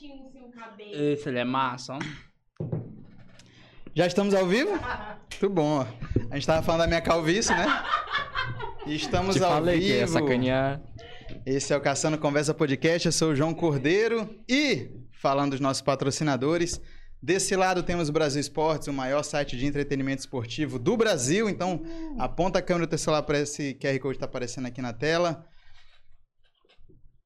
certinho o seu cabelo. Esse, ele é massa, ó. Já estamos ao vivo? Muito bom. A gente tava falando da minha calvície, né? Estamos te ao falei vivo. Que ia sacanear. Esse é o Caçando Conversa Podcast, eu sou o João Cordeiro e, falando dos nossos patrocinadores, desse lado temos o Brasil Esportes, o maior site de entretenimento esportivo do Brasil, então aponta a câmera do teu celular para esse QR Code que está aparecendo aqui na tela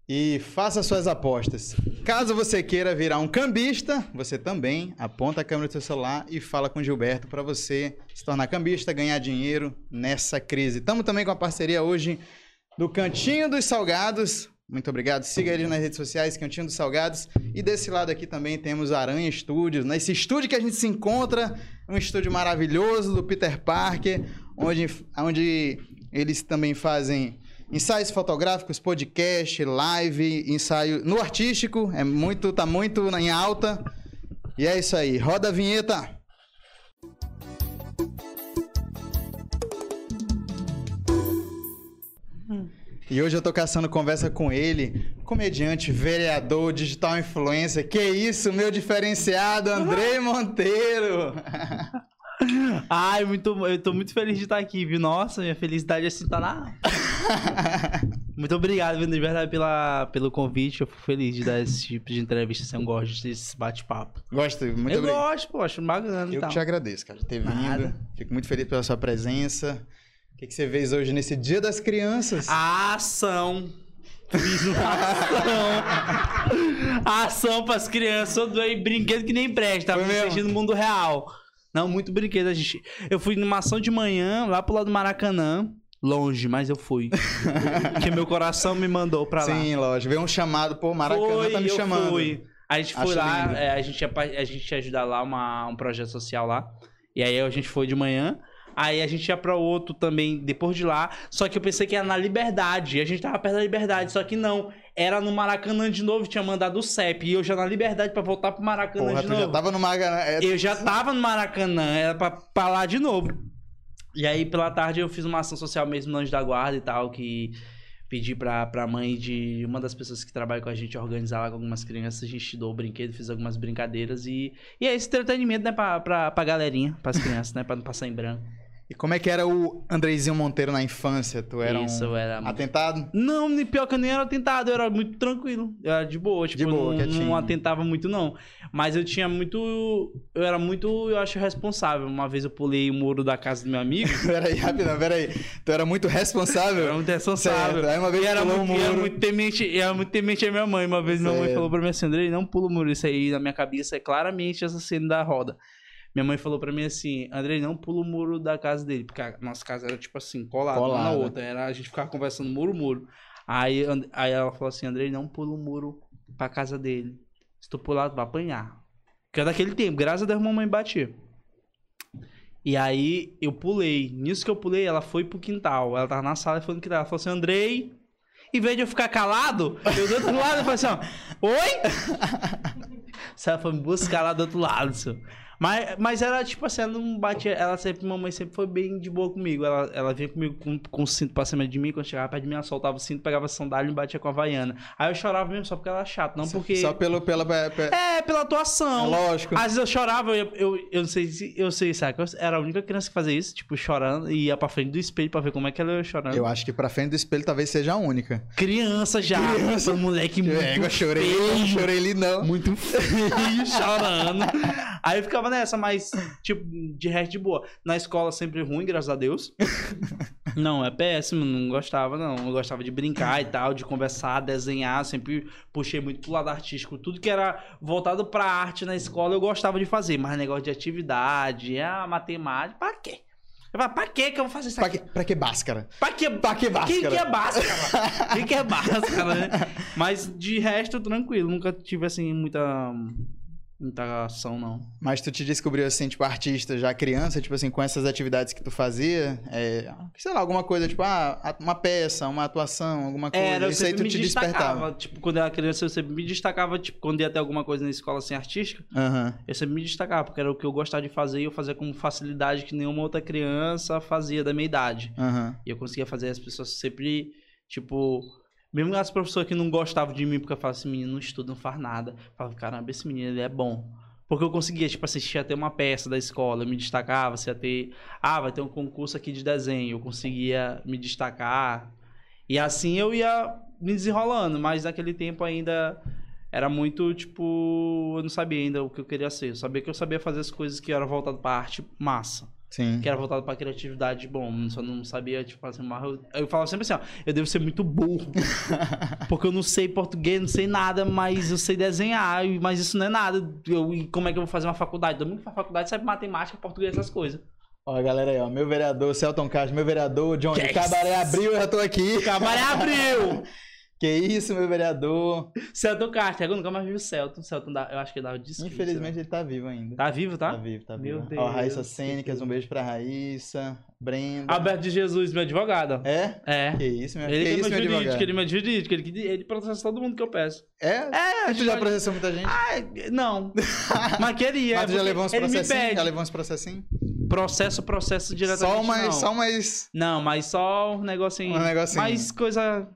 e faça suas apostas. Caso você queira virar um cambista, você também aponta a câmera do teu celular e fala com o Gilberto para você se tornar cambista, ganhar dinheiro nessa crise. Estamos também com a parceria hoje do Cantinho dos Salgados. Muito obrigado. Siga eles nas redes sociais, Cantinho dos Salgados. E desse lado aqui também temos Aranha Studios. Nesse estúdio que a gente se encontra, um estúdio maravilhoso do Peter Parker, onde eles também fazem ensaios fotográficos, podcast, live, ensaio no artístico. Tá muito em alta. E é isso aí. Roda a vinheta. E hoje eu tô caçando conversa com ele, comediante, vereador, digital influencer. Que isso, meu diferenciado, Andrei Monteiro! Ai, eu tô muito feliz de estar aqui, viu? Nossa, minha felicidade é assim, tá lá. Muito obrigado, viu, de verdade, pelo convite. Eu fico feliz de dar esse tipo de entrevista. Assim, eu gosto desse bate-papo. Gosto, muito obrigado. Eu gosto, pô, acho bacana e tal. Eu te agradeço, cara, de ter vindo. Fico muito feliz pela sua presença. O que você fez hoje nesse Dia das Crianças? A ação. Fiz uma ação. A ação pras crianças. Eu doei brinquedo que nem presta. Tava assistindo o mundo real. Não, muito brinquedo. Eu fui numa ação de manhã, lá pro lado do Maracanã. Longe, mas eu fui. Porque meu coração me mandou pra lá. Sim, lógico. Veio um chamado, pô, Maracanã foi, tá me chamando. Fui. A gente foi lá, a gente ia ajudar lá um projeto social lá. E aí a gente foi de manhã. Aí a gente ia pra outro também, depois de lá. Só que eu pensei que era na Liberdade. A gente tava perto da Liberdade, só que não. Era no Maracanã de novo, tinha mandado o CEP. E eu já na Liberdade pra voltar pro Maracanã. Porra, de novo. Já tava no Maracanã. Eu já tava no Maracanã, era pra lá de novo. E aí, pela tarde, eu fiz uma ação social mesmo no Anjo da Guarda e tal, que pedi pra mãe de uma das pessoas que trabalha com a gente organizar lá com algumas crianças. A gente deu o brinquedo, fiz algumas brincadeiras. E é esse entretenimento, né, pra galerinha, pras crianças, né, pra não passar em branco. E como é que era o Andreizinho Monteiro na infância? Tu era atentado? Não, pior que eu nem era atentado, eu era muito tranquilo. Eu era de boa, tipo, de boa, não atentava muito, não. Mas eu tinha muito... Eu era muito, eu acho, responsável. Uma vez eu pulei o muro da casa do meu amigo. Peraí. Tu era muito responsável? Eu era muito responsável. Certo. Aí uma vez eu pulou o muro. Eu era muito temente à minha mãe. Uma vez minha mãe falou pra mim assim, Andrei, não pula o muro. Isso aí, na minha cabeça, é claramente essa cena da roda. Minha mãe falou pra mim assim, Andrei, não pula o muro da casa dele. Porque a nossa casa era, tipo assim, colada uma na outra. Era, a gente ficava conversando muro. Aí ela falou assim, Andrei, não pula o muro pra casa dele. Se tu pular, tu vai apanhar. Porque era daquele tempo, graças a Deus, mamãe batia. E aí, eu pulei. Nisso que eu pulei, ela foi pro quintal. Ela tava na sala e foi no quintal. Ela falou assim, Andrei, em vez de eu ficar calado, eu do outro lado, eu falei assim, ó, oi? Ela foi me buscar lá do outro lado, senhor. Mas ela, tipo assim, ela não batia. Ela sempre, mamãe sempre foi bem de boa comigo. Ela vinha comigo com o cinto pra cima de mim. Quando chegava perto de mim, ela soltava o cinto, pegava a sandália e batia com a Havaiana. Aí eu chorava mesmo só porque ela era chata, não porque... Só pela atuação. É lógico. Às vezes eu chorava, eu não sei se... Eu sei, sabe? Eu era a única criança que fazia isso, tipo, chorando. E ia pra frente do espelho pra ver como é que ela ia chorando. Eu acho que pra frente do espelho talvez seja a única. Criança já. Criança. Moleque muito feio. Eu chorei ali, não. Muito feio, chorando. Aí eu ficava nessa, mas, tipo, de resto de boa. Na escola sempre ruim, graças a Deus. Não, é péssimo, não gostava, não. Eu gostava de brincar e tal, de conversar, desenhar, sempre puxei muito pro lado artístico. Tudo que era voltado pra arte na escola eu gostava de fazer, mas negócio de atividade, matemática, pra quê? Eu falei, pra que eu vou fazer isso aqui? Pra que báscara? Pra que báscara? Quem que é báscara? Quem que é báscara, né? Mas, de resto, tranquilo. Nunca tive, assim, muita ação, não. Mas tu te descobriu, assim, tipo, artista já criança, tipo assim, com essas atividades que tu fazia, sei lá, alguma coisa, tipo, uma peça, uma atuação, alguma coisa, eu isso aí tu te despertava. Tipo, quando eu era criança, eu sempre me destacava, tipo, quando ia ter alguma coisa na escola, assim, artística, eu sempre me destacava, porque era o que eu gostava de fazer e eu fazia com facilidade que nenhuma outra criança fazia da minha idade. E eu conseguia fazer as pessoas sempre, tipo... Mesmo as professoras que não gostavam de mim, porque eu falava, esse menino não estuda, não faz nada. Eu falava, caramba, esse menino, ele é bom. Porque eu conseguia, tipo, assistir até uma peça da escola, eu me destacava, se ia ter... Ah, vai ter um concurso aqui de desenho, eu conseguia me destacar. E assim eu ia me desenrolando, mas naquele tempo ainda era muito, tipo... Eu não sabia ainda o que eu queria ser. Eu sabia que eu sabia fazer as coisas que eram voltadas pra arte massa. Sim. Que era voltado pra criatividade, bom, só não sabia, tipo, assim, mas eu falava sempre assim, ó, eu devo ser muito burro, porque eu não sei português, não sei nada, mas eu sei desenhar, mas isso não é nada, e como é que eu vou fazer uma faculdade? Todo mundo que faz faculdade sabe matemática, português, essas coisas. Ó, galera aí, ó, meu vereador, Celton Castro, meu vereador, John, yes. Cabaré abriu, eu já tô aqui. Cabaré abriu! Que isso, meu vereador. Celton Castro, eu nunca mais vi o Celton. Celton, eu acho que ele dava desculpa. Infelizmente, né? Ele tá vivo ainda. Tá vivo, tá? Tá vivo, tá vivo. Meu Deus. Ó, Raíssa Sênicas, um beijo pra Raíssa. Brenda. Alberto de Jesus, meu advogado. É? É. Que isso, meu advogado. Ele que é meu jurídico, ele é meu jurídico. Ele processa todo mundo que eu peço. É? É. Tu já processou muita gente? Ah, não. Mas queria. Mas tu já levou uns processinhos? Já levou uns processinhos? Processo diretamente, Só mais... Não, mas só um negocinho. Um negocinho. Mais coisa...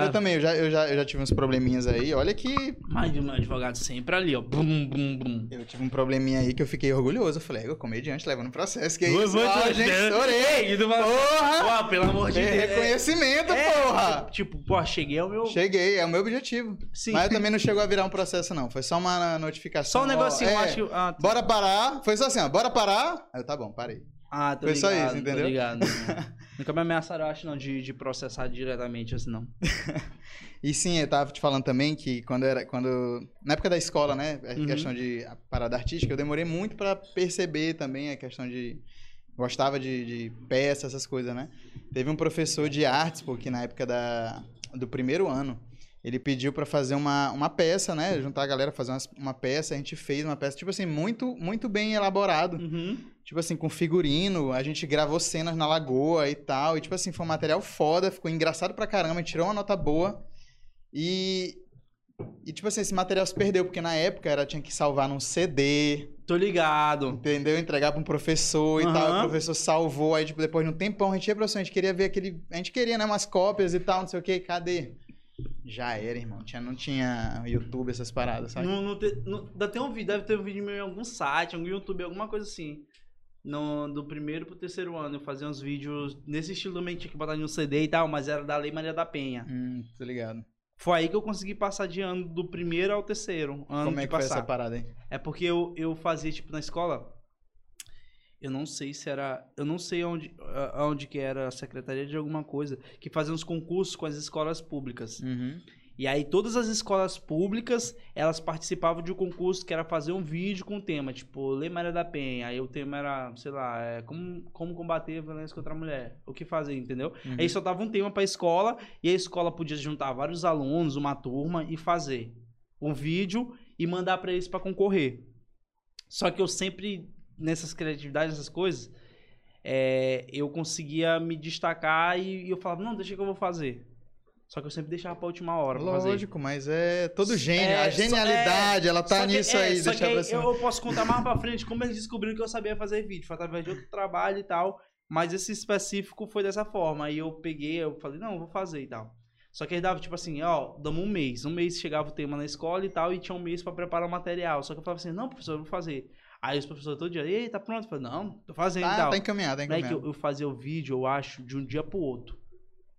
Eu também, eu já tive uns probleminhas aí, olha que... Mas o meu advogado sempre ali, ó, bum, bum, bum. Eu tive um probleminha aí que eu fiquei orgulhoso, eu falei, eu comediante levando processo, que é isso, ó, gente, estourei, porra! Ó, pelo amor de Deus! Reconhecimento, porra! Tipo, pô, cheguei ao meu... Cheguei, é o meu objetivo. Sim. Mas eu também não chegou a virar um processo, não, foi só uma notificação. Só um negocinho, eu acho que... Ah, tá. Bora parar, foi só assim, ó, bora parar, aí eu, tá bom, parei. Ah, tô ligado, foi só isso, entendeu? Obrigado. Nunca me ameaçaram, eu acho, não, de processar diretamente, assim, não. E sim, eu tava te falando também que quando na época da escola, né, a questão de a parada artística, eu demorei muito pra perceber também a questão de... Gostava de peça, essas coisas, né? Teve um professor de artes, porque na época do primeiro ano, ele pediu pra fazer uma peça, né? Juntar a galera, fazer uma peça. A gente fez uma peça, tipo assim, muito, muito bem elaborado. Tipo assim, com figurino. A gente gravou cenas na lagoa e tal. E tipo assim, foi um material foda. Ficou engraçado pra caramba. A gente tirou uma nota boa. E tipo assim, esse material se perdeu. Porque na época tinha que salvar num CD. Tô ligado. Entendeu? Entregar pra um professor e tal. O professor salvou. Aí tipo, depois de um tempão, a gente ia, professor, a gente queria ver aquele... A gente queria, né? Umas cópias e tal, não sei o quê. Cadê? Já era, irmão. Não tinha YouTube, essas paradas, sabe? Deve ter um vídeo meu em algum site, algum YouTube, alguma coisa assim. Do primeiro pro terceiro ano, eu fazia uns vídeos nesse estilo também, tinha que botar em um CD e tal, mas era da Lei Maria da Penha. Tô ligado. Foi aí que eu consegui passar de ano do primeiro ao terceiro ano. Como é que foi essa parada, hein? É porque eu fazia, tipo, na escola... Eu não sei se era... Eu não sei onde que era a secretaria de alguma coisa. Que fazia uns concursos com as escolas públicas. E aí todas as escolas públicas, elas participavam de um concurso que era fazer um vídeo com o tema. Tipo, Lei Maria da Penha. Aí o tema era, sei lá, como combater a violência contra a mulher. O que fazer, entendeu? Aí só dava um tema pra escola. E a escola podia juntar vários alunos, uma turma, e fazer um vídeo e mandar pra eles pra concorrer. Só que eu sempre... Nessas criatividades, nessas coisas, eu conseguia me destacar e eu falava, não, deixa que eu vou fazer. Só que eu sempre deixava pra última hora. Lógico, fazer. Mas é todo gênio. A genialidade, ela tá nisso aí. Só deixa que eu posso contar mais pra frente como eles descobriram que eu sabia fazer vídeo. Foi através de outro trabalho e tal. Mas esse específico foi dessa forma. Aí eu peguei, eu falei, não, eu vou fazer e tal. Só que aí dava, tipo assim, ó, damos um mês. Um mês chegava o tema na escola e tal, e tinha um mês pra preparar o material. Só que eu falava assim, não, professor, eu vou fazer. Aí os professores todo dia, ei, tá pronto? Eu falei, não, tô fazendo e tal. Tá encaminhado, tá encaminhado. Não é que eu fazia o vídeo, eu acho, de um dia pro outro.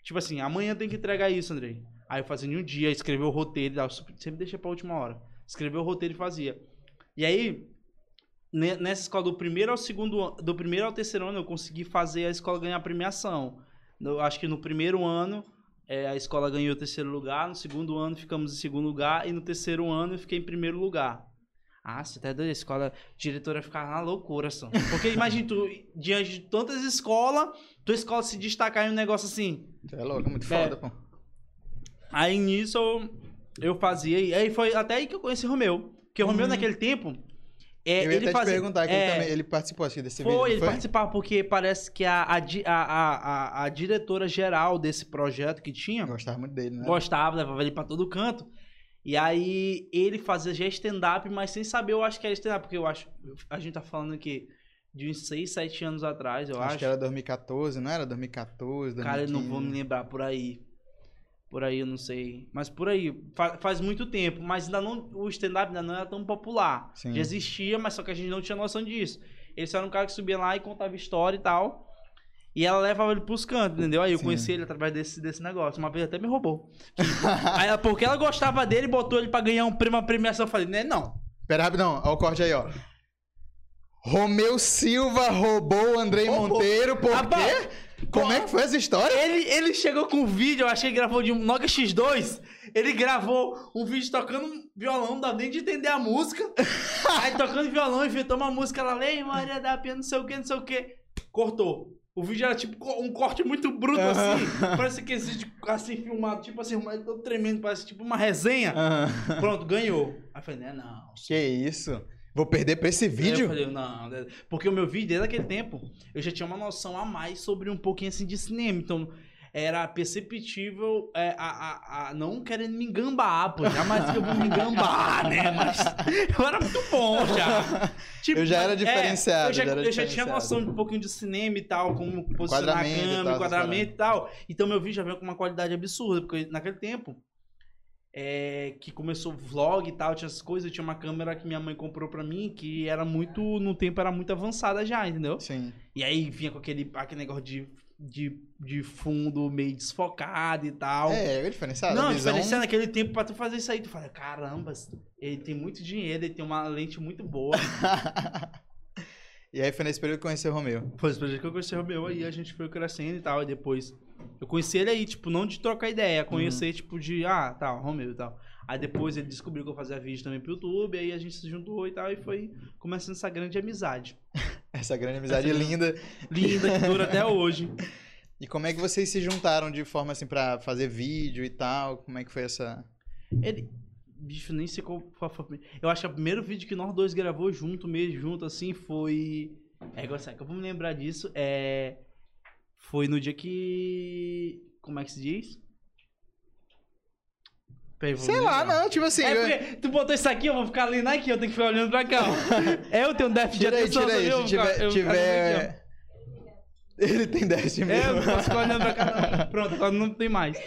Tipo assim, amanhã tem que entregar isso, Andrei. Aí eu fazia em um dia, escreveu o roteiro e tal. Sempre deixei pra última hora. Escreveu o roteiro e fazia. E aí, nessa escola, do primeiro ao terceiro ano, eu consegui fazer a escola ganhar premiação. Eu acho que no primeiro ano, a escola ganhou o terceiro lugar. No segundo ano, ficamos em segundo lugar. E no terceiro ano, eu fiquei em primeiro lugar. Ah, você até da escola, a diretora ficava na loucura, só. Porque imagina tu, diante de tantas escolas, tua escola se destacar em um negócio assim. É louco, muito foda, pô. Aí nisso eu fazia, e aí foi até aí que eu conheci o Romeu. Porque o Romeu naquele tempo... eu ia ele até fazia, te perguntar, que ele também participou assim desse vídeo, foi? Ele participava porque parece que a diretora geral desse projeto que tinha... Gostava muito dele, né? Gostava, levava ele pra todo canto. E aí, ele fazia já stand-up, mas sem saber, eu acho que era stand-up. Porque eu acho, a gente tá falando aqui de uns 6, 7 anos atrás, eu acho. Acho que era 2014, não era? 2014, 2015. Cara, eu não vou me lembrar por aí. Por aí, eu não sei. Mas por aí, faz muito tempo. Mas ainda não, o stand-up ainda não era tão popular. Sim. Já existia, mas só que a gente não tinha noção disso. Ele só era um cara que subia lá e contava história e tal. E ela levava ele pros cantos, entendeu? Aí eu conheci ele através desse negócio. Uma vez até me roubou. Aí ela, porque ela gostava dele, botou ele pra ganhar uma premiação. Eu falei, né, não. Pera, rapidão. Olha o corte aí, ó. Romeu Silva roubou Andrei Monteiro por quê? Como é que foi essa história? Ele chegou com um vídeo, eu achei que gravou de um Nokia X2. Ele gravou um vídeo tocando violão, não dá nem de entender a música. Aí tocando violão, inventou uma música lá, Lei Maria da Penha, não sei o que, não sei o que. Cortou. O vídeo era tipo um corte muito bruto, assim. Parece que existe, assim, filmado, tipo assim, todo tremendo, parece tipo uma resenha. Pronto, ganhou. Aí eu falei, né, não. Que isso? Vou perder pra esse vídeo? Eu falei, não, porque o meu vídeo, desde aquele tempo, eu já tinha uma noção a mais sobre um pouquinho assim de cinema. Então, era perceptível não querendo me engambar, pô. Jamais que eu vou me engambar, né? Mas eu era muito bom já. Tipo, eu já era diferenciado. Eu já tinha noção de um pouquinho de cinema e tal, como posicionar a câmera, enquadramento e tal. Então, meu vídeo já veio com uma qualidade absurda, porque naquele tempo... que começou vlog e tal, tinha essas coisas, eu tinha uma câmera que minha mãe comprou pra mim, que era muito, no tempo era muito avançada já, entendeu? Sim. E aí vinha com aquele negócio de fundo meio desfocado e tal. É diferenciado. Não, diferenciado naquele tempo pra tu fazer isso aí, tu fala, caramba, ele tem muito dinheiro, ele tem uma lente muito boa. E aí foi nesse período que eu conheci o Romeu. Foi nesse período que eu conheci o Romeu, aí a gente foi crescendo e tal, e depois... Eu conheci ele aí, tipo, não de trocar ideia, conhecer, tipo, de, Romeu e tal. Aí depois ele descobriu que eu fazia vídeo também pro YouTube, aí a gente se juntou e tal, e foi começando essa grande amizade. Essa grande amizade linda. Linda, que dura até hoje. E como é que vocês se juntaram de forma, assim, pra fazer vídeo e tal? Como é que foi essa... Bicho, nem sei qual foi... Eu acho que o primeiro vídeo que nós dois gravou junto, assim, foi... eu vou me lembrar disso, Foi no dia que... Como é que se diz? Sei lá, não, tipo assim... Tu botou isso aqui, eu vou ficar lendo aqui, eu tenho que ficar olhando pra cá. Eu tenho um déficit de atenção. Se tiver... Ele tem 10 de mil. Eu não posso ficar olhando pra cá. Não. Pronto, agora não tem mais.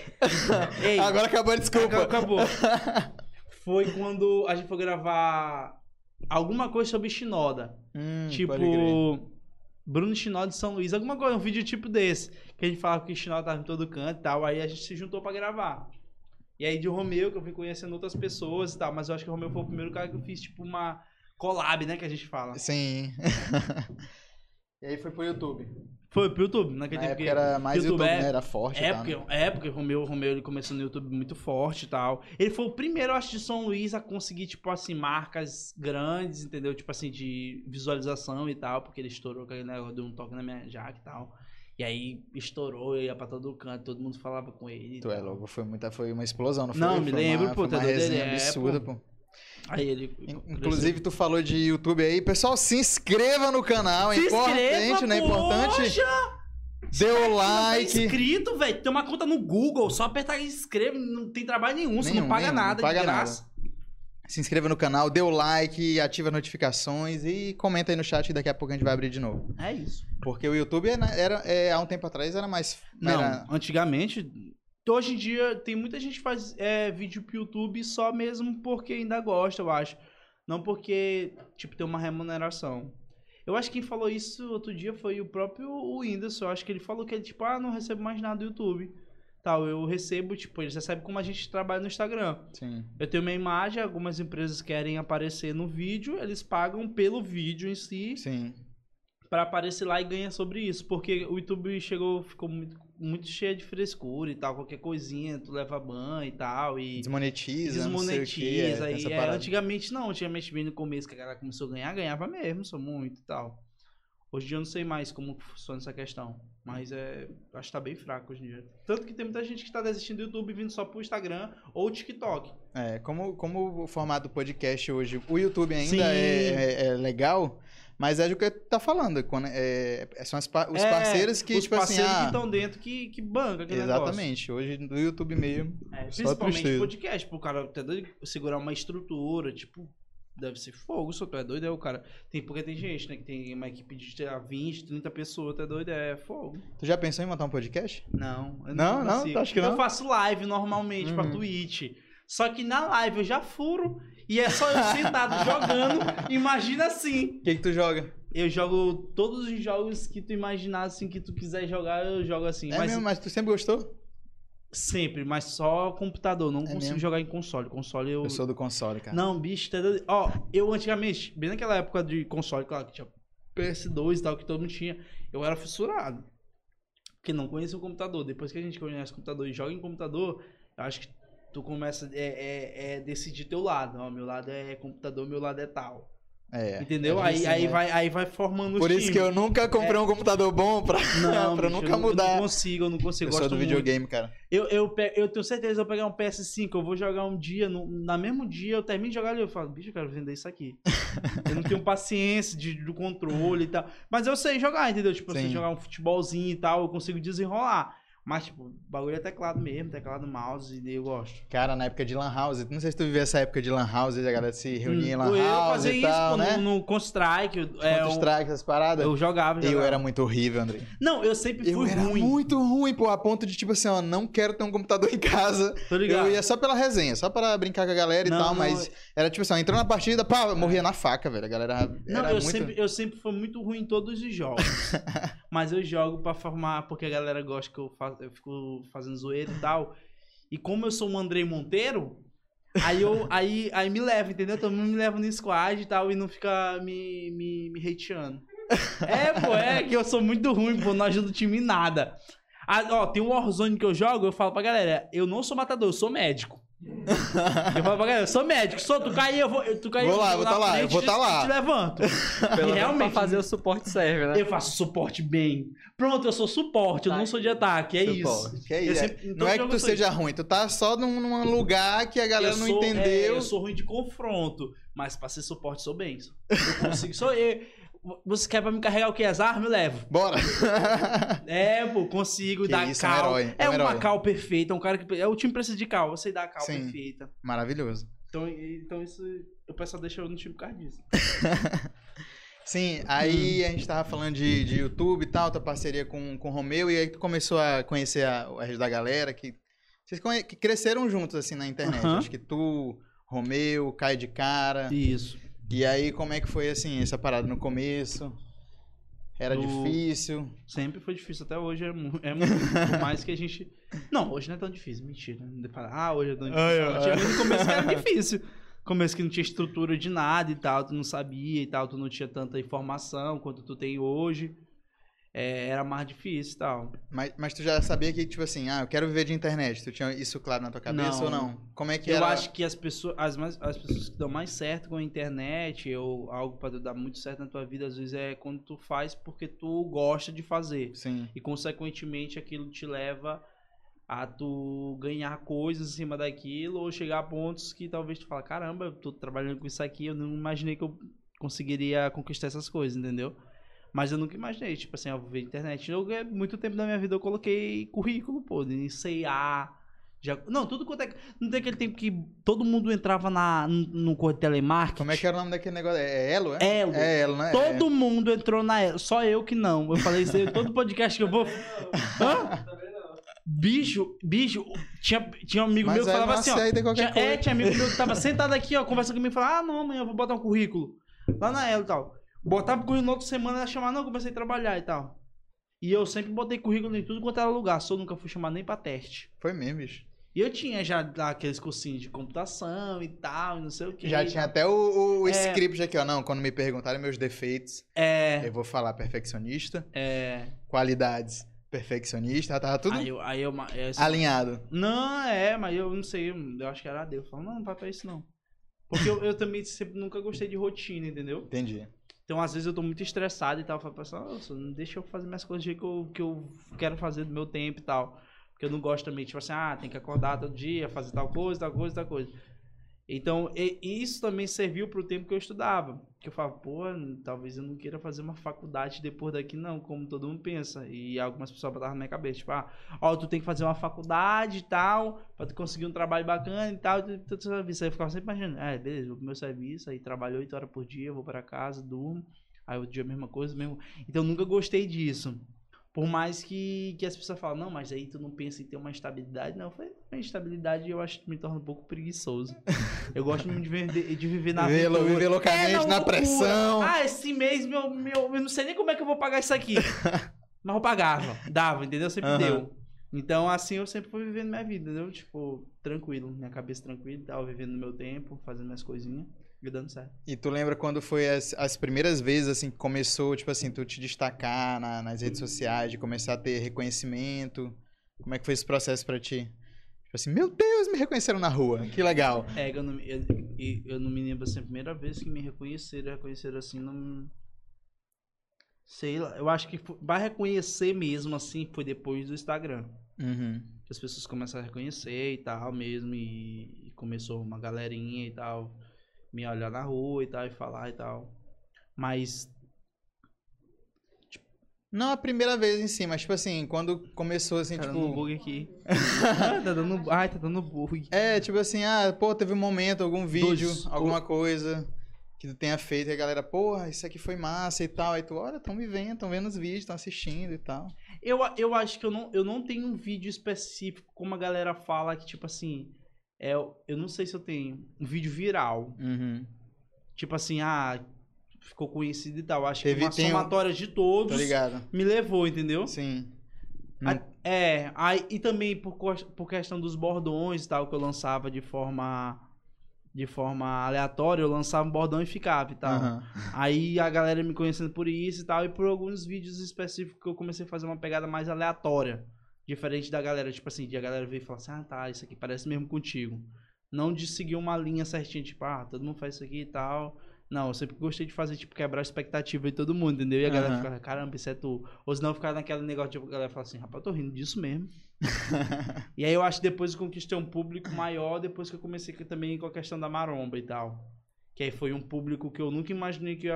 Ei, agora acabou a desculpa. Acabou. Foi quando a gente foi gravar alguma coisa sobre Shinoda. Tipo... Bruno Shinoda de São Luís, alguma coisa, um vídeo tipo desse, que a gente falava que o Shinoda tava em todo canto e tal, aí a gente se juntou pra gravar. E aí de Romeu, que eu fui conhecendo outras pessoas e tal, mas eu acho que o Romeu foi o primeiro cara que eu fiz tipo uma collab, né, que a gente fala. Sim. E aí foi pro YouTube. Foi pro YouTube, naquele tempo que era mais YouTube, né? Era forte e tal. Porque o Romeu ele começou no YouTube muito forte e tal. Ele foi o primeiro, acho, de São Luís a conseguir, tipo assim, marcas grandes, entendeu? Tipo assim, de visualização e tal, porque ele estourou com aquele negócio de um toque na minha jaca e tal. E aí estourou, ia pra todo canto, todo mundo falava com ele. Tu logo, foi uma explosão, não foi? Não, me lembro, pô. Foi uma resenha absurda, pô. Aí ele, inclusive, tu falou de YouTube aí. Pessoal, se inscreva no canal, é importante, né? É importante. Dê o like. Se inscrito, velho. Tem uma conta no Google, só apertar e inscreva, não tem trabalho nenhum, você não paga nada, de graça. Se inscreva no canal, dê o like, ativa as notificações e comenta aí no chat que daqui a pouco a gente vai abrir de novo. É isso. Porque o YouTube há um tempo atrás era mais... antigamente... Hoje em dia, tem muita gente que faz vídeo pro YouTube só mesmo porque ainda gosta, eu acho. Não porque, tipo, tem uma remuneração. Eu acho que quem falou isso outro dia foi o próprio Whindersson. Eu acho que ele falou que ele, tipo, não recebo mais nada do YouTube. Tal, eu recebo, tipo, ele já sabe como a gente trabalha no Instagram. Sim. Eu tenho minha imagem, algumas empresas querem aparecer no vídeo, eles pagam pelo vídeo em si. Sim. Pra aparecer lá e ganhar sobre isso. Porque o YouTube ficou muito cheio de frescura e tal. Qualquer coisinha, tu leva banho e tal. E desmonetiza. Não sei o que, antigamente não. Antigamente, bem no começo que a galera começou a ganhar, ganhava mesmo, sou muito e tal. Hoje em dia eu não sei mais como funciona essa questão. Mas acho que tá bem fraco hoje em dia. Tanto que tem muita gente que tá desistindo do YouTube vindo só pro Instagram ou TikTok. Como o formato do podcast hoje, o YouTube ainda é legal... Mas é o que tá falando, são os parceiros que, tipo assim... Os parceiros que estão dentro, que bancam aquele negócio. Exatamente, hoje no YouTube mesmo, principalmente podcast, pro cara até segurar uma estrutura, tipo, deve ser fogo, só tu é doido, é o cara. Tem porque tem gente, né? Que tem uma equipe de 20, 30 pessoas, tu é doido, é fogo. Tu já pensou em montar um podcast? Não. Eu não, acho que não. Eu faço live normalmente pra Twitch. Só que na live eu já furo e é só eu sentado jogando. Imagina assim. O que tu joga? Eu jogo todos os jogos que tu imaginar, assim, que tu quiser jogar, eu jogo assim. É mas, mesmo, mas tu sempre gostou? Sempre, mas só computador, não consigo mesmo? Jogar em console. Console eu sou do console, cara. Não, bicho, tá... Ó, eu antigamente, bem naquela época de console, claro, que tinha PS2 e tal, que todo mundo tinha, eu era fissurado. Porque não conhecia o computador. Depois que a gente conhece o computador e joga em computador, eu acho que tu começa a decidir teu lado. Ó, meu lado é computador, meu lado é tal. É, entendeu? Aí vai formando o time. Por isso que eu nunca comprei um computador bom pra, não, pra bicho, nunca mudar. Eu não consigo, eu gosto do videogame, muito. Cara. Eu tenho certeza que eu vou pegar um PS5, eu vou jogar um dia, no mesmo dia eu termino de jogar e eu falo, bicho, eu quero vender isso aqui. Eu não tenho paciência do controle e tal. Mas eu sei jogar, entendeu? Tipo, eu sei jogar um futebolzinho e tal, eu consigo desenrolar. Mas, tipo, o bagulho é teclado mesmo, teclado, mouse, e eu gosto. Cara, na época de Lan House, não sei se tu viveu essa época de Lan House, a galera se reunia em Lan House. Eu fazia e tal, isso, né? No Counter-Strike. Counter-Strike, essas paradas. Eu jogava. Eu era muito horrível, Andrei. Não, eu sempre fui ruim. Eu era muito ruim, pô, a ponto de, tipo assim, ó, não quero ter um computador em casa. Tô ligado. Eu ia só pela resenha, só pra brincar com a galera e tal, mas era tipo assim, ó, entrou na partida, pá, morria na faca, velho. A galera era eu sempre fui muito ruim em todos os jogos. Mas eu jogo pra formar, porque a galera gosta que eu faço. Eu fico fazendo zoeira e tal. E como eu sou um Andrei Monteiro, aí me leva, entendeu? Todo mundo me leva no squad e tal, e não fica me hateando. É, pô, é que eu sou muito ruim, pô, não ajudo o time em nada. Ah, ó, tem um Warzone que eu jogo, eu falo pra galera, eu não sou matador, eu sou médico. Eu falo pra galera, eu sou médico, tu cair, eu vou tá lá. Te levanto. E realmente, fazer o suporte serve, né? Eu faço suporte bem. Pronto, eu sou suporte, eu não sou de ataque, isso. Que é isso. Não é que tu seja ruim, tu tá só num lugar que a galera não entendeu. Eu sou ruim de confronto, mas pra ser suporte sou bem. Eu consigo, sou eu. Você quer pra me carregar o quê? As armas? Eu levo. Bora! É, pô, consigo dar cal. É uma cal perfeita, um cara que... O time precisa de cal, você dá a cal perfeita. Maravilhoso. Então isso... O pessoal deixa eu no time por causa disso. Sim, aí a gente tava falando de YouTube e tal, tua parceria com o Romeu, e aí tu começou a conhecer o resto da galera, que... Vocês que cresceram juntos, assim, na internet. Acho que tu, Romeu, Cai de Cara... Isso. E aí, como é que foi, assim, essa parada no começo? Era difícil? Sempre foi difícil, até hoje é muito, por mais que a gente... Não, hoje não é tão difícil, mentira. Ah, hoje é tão difícil. No começo que era difícil. No começo que não tinha estrutura de nada e tal, tu não sabia e tal, tu não tinha tanta informação quanto tu tem hoje. É, era mais difícil e tal. Mas tu já sabia que, tipo assim, eu quero viver de internet. Tu tinha isso claro na tua cabeça ou não? Como é que era? Eu acho que as pessoas que dão mais certo com a internet ou algo pra dar muito certo na tua vida, às vezes é quando tu faz porque tu gosta de fazer. Sim. E, consequentemente, aquilo te leva a tu ganhar coisas em cima daquilo ou chegar a pontos que talvez tu fala, caramba, eu tô trabalhando com isso aqui, eu não imaginei que eu conseguiria conquistar essas coisas, entendeu? Mas eu nunca imaginei, tipo assim, eu vou ver internet. Muito tempo da minha vida eu coloquei currículo, pô, em C&A. Não, tudo quanto é... Não tem aquele tempo que todo mundo entrava no corpo de telemarketing. Como é que era o nome daquele negócio? É Elo, é? Elo. É Elo, né? Todo mundo entrou na Elo. Só eu que não. Eu falei isso aí, todo podcast que eu vou... Hã? Bicho, tinha um amigo meu que falava assim, ó... Tinha amigo meu que tava sentado aqui, ó, conversando comigo e falava, ah, não, amanhã eu vou botar um currículo lá na Elo e tal. Botava currículo na outra semana, ela chamava, não, comecei a trabalhar e tal. E eu sempre botei currículo em tudo quanto era lugar, só nunca fui chamado nem pra teste. Foi mesmo, bicho. E eu tinha já aqueles cursinhos de computação e tal, não sei o que. Já tinha até o script aqui, ó, não, quando me perguntarem meus defeitos, eu vou falar perfeccionista, qualidades, perfeccionista, tava tudo alinhado. Não, mas eu não sei, eu acho que era Deus, eu falo, não vai pra isso não. Porque eu também sempre nunca gostei de rotina, entendeu? Entendi. Então, às vezes, eu tô muito estressado e tal. Eu falo pra pessoa, nossa, não deixa eu fazer minhas coisas do jeito que eu quero fazer do meu tempo e tal. Porque eu não gosto também, tipo assim, tem que acordar todo dia, fazer tal coisa, tal coisa, tal coisa. Então, e isso também serviu para o tempo que eu estudava. Que eu falava, pô, talvez eu não queira fazer uma faculdade depois daqui, não, como todo mundo pensa. E algumas pessoas botavam na minha cabeça, tipo, ah, ó, tu tem que fazer uma faculdade e tal, pra tu conseguir um trabalho bacana e tal, e todo serviço. Aí eu ficava sempre imaginando, beleza, vou pro meu serviço, aí trabalho 8 horas por dia, vou pra casa, durmo, aí outro dia a mesma coisa, mesmo. Então, eu nunca gostei disso. Por mais que as pessoas falam, não, mas aí tu não pensa em ter uma estabilidade. Não, eu falei, a estabilidade eu acho que me torna um pouco preguiçoso. Eu gosto muito de viver na vida. Viver loucamente, na pressão. Ah, esse mês, eu não sei nem como é que eu vou pagar isso aqui. Mas eu pagava, dava, entendeu? Sempre deu. Então, assim, eu sempre fui vivendo minha vida, entendeu? Tipo, tranquilo, minha cabeça tranquila, tava vivendo no meu tempo, fazendo minhas coisinhas. Dando certo. E tu lembra quando foi as primeiras vezes assim que começou, tipo assim, tu te destacar nas redes sociais, de começar a ter reconhecimento? Como é que foi esse processo pra ti? Tipo assim, meu Deus, me reconheceram na rua, que legal. Eu não me lembro assim, a primeira vez que me reconheceram assim, não sei lá, eu acho que vai reconhecer mesmo assim, foi depois do Instagram. As pessoas começaram a reconhecer e tal mesmo, e começou uma galerinha e tal, me olhar na rua e tal, e falar e tal. Mas... não a primeira vez em si, mas tipo assim, quando começou assim, tá tipo... dando bug aqui. Ai, tá dando bug. É, tipo assim, pô, teve um momento, algum vídeo, alguma coisa que tu tenha feito, e a galera, porra, isso aqui foi massa e tal. Aí tu, olha, tão vendo os vídeos, tão assistindo e tal. Eu acho que eu não tenho um vídeo específico, como a galera fala, que tipo assim... eu não sei se eu tenho um vídeo viral. Tipo assim, ficou conhecido e tal. Acho que uma somatória de todos me levou, entendeu? Sim. E também por questão dos bordões e tal, que eu lançava de forma aleatória, eu lançava um bordão e ficava e tal. Aí a galera me conhecendo por isso e tal, e por alguns vídeos específicos que eu comecei a fazer uma pegada mais aleatória. Diferente da galera, tipo assim, de a galera vir e falar assim, tá, isso aqui parece mesmo contigo. Não de seguir uma linha certinha, tipo, todo mundo faz isso aqui e tal. Não, eu sempre gostei de fazer, tipo, quebrar a expectativa de todo mundo, entendeu? E a galera fica, caramba, isso é tu. Ou senão ficar naquele negócio, tipo, a galera fala assim, rapaz, eu tô rindo disso mesmo. E aí eu acho que depois eu conquistei um público maior, depois que eu comecei também com a questão da maromba e tal. Que aí foi um público que eu nunca imaginei que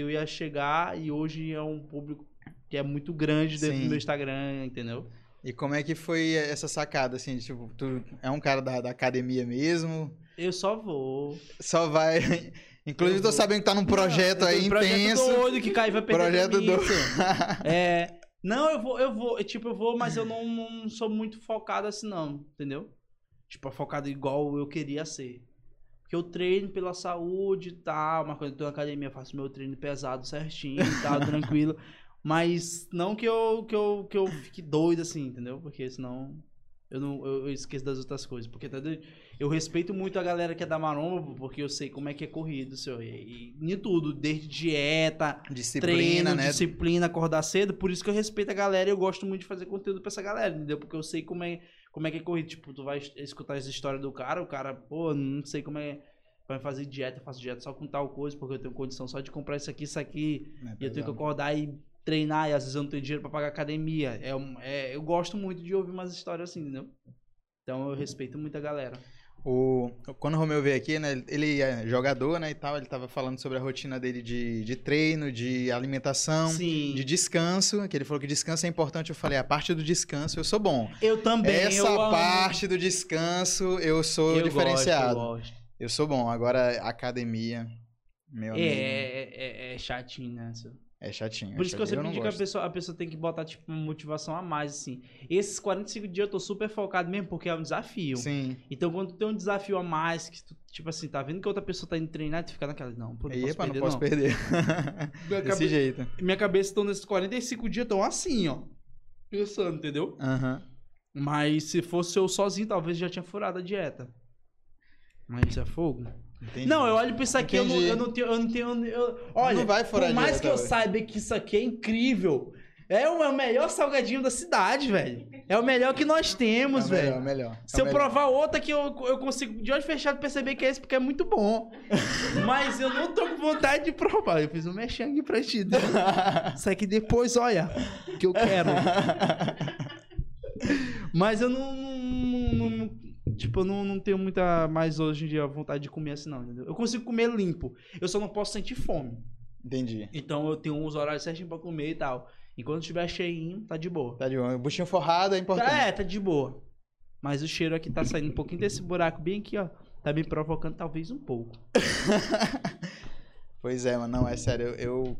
eu ia chegar, e hoje é um público que é muito grande dentro do meu Instagram, entendeu? E como é que foi essa sacada, assim, tipo, tu é um cara da academia mesmo? Eu só vou. Só vai. Inclusive, tô sabendo que tá num projeto aí intenso. Projeto do olho que cai vai perder. Projeto do... Não, eu vou, mas eu não sou muito focado assim, não, entendeu? Tipo, focado igual eu queria ser. Porque eu treino pela saúde e tal, mas quando eu tô na academia eu faço meu treino pesado certinho e tal, tranquilo. Mas não que eu fique doido assim, entendeu? Porque senão eu esqueço das outras coisas. Porque eu respeito muito a galera que é da maromba, porque eu sei como é que é corrido, senhor. E em tudo, desde dieta, disciplina, treino, né? Disciplina, acordar cedo. Por isso que eu respeito a galera e eu gosto muito de fazer conteúdo pra essa galera, entendeu? Porque eu sei como é que é corrido. Tipo, tu vai escutar essa história do cara, o cara, pô, não sei como é... Vai fazer dieta, eu faço dieta só com tal coisa, porque eu tenho condição só de comprar isso aqui, e eu tenho que acordar e... treinar, e às vezes eu não tenho dinheiro pra pagar academia. Eu gosto muito de ouvir umas histórias assim, entendeu? Então eu respeito muito a galera. Quando o Romeu veio aqui, né, ele é jogador, né, e tal, ele tava falando sobre a rotina dele de treino, de alimentação, de descanso, que ele falou que descanso é importante. Eu falei, a parte do descanso eu sou bom. Eu também. Essa parte do descanso eu sou diferenciado. Eu sou bom. Agora, academia, meu amigo. É chatinho, né, seu... É chatinho. Por isso que eu sempre digo que a pessoa tem que botar, tipo, uma motivação a mais, assim. Esses 45 dias eu tô super focado mesmo, porque é um desafio. Sim. Então, quando tu tem um desafio a mais, que tu, tipo assim, tá vendo que outra pessoa tá indo treinar, tu fica naquela, não, pô, não posso perder. Desse jeito. Minha cabeça, tô nesses 45 dias, tão assim, ó. Pensando, entendeu? Mas se fosse eu sozinho, talvez já tinha furado a dieta. Mas isso é fogo. Entendi. Não, eu olho pra isso aqui, eu não tenho, olha, não vai furar por mais que eu saiba que isso aqui é incrível, é o melhor salgadinho da cidade, velho. É o melhor que nós temos, velho. É o melhor. Se eu provar outra que eu consigo, de olho fechado, perceber que é esse, porque é muito bom. Mas eu não tô com vontade de provar. Eu fiz um mexangue pra ti. Isso aqui depois, olha, que eu quero. Mas eu não Tipo, eu não tenho muita mais hoje em dia vontade de comer assim, não, entendeu? Eu consigo comer limpo. Eu só não posso sentir fome. Entendi. Então eu tenho uns horários certinhos pra comer e tal. Enquanto tiver cheinho, tá de boa. Tá de boa. O buchinho forrado é importante. Tá de boa. Mas o cheiro aqui tá saindo um pouquinho desse buraco bem aqui, ó. Tá me provocando talvez um pouco. Pois é, mano. Não, é sério. Eu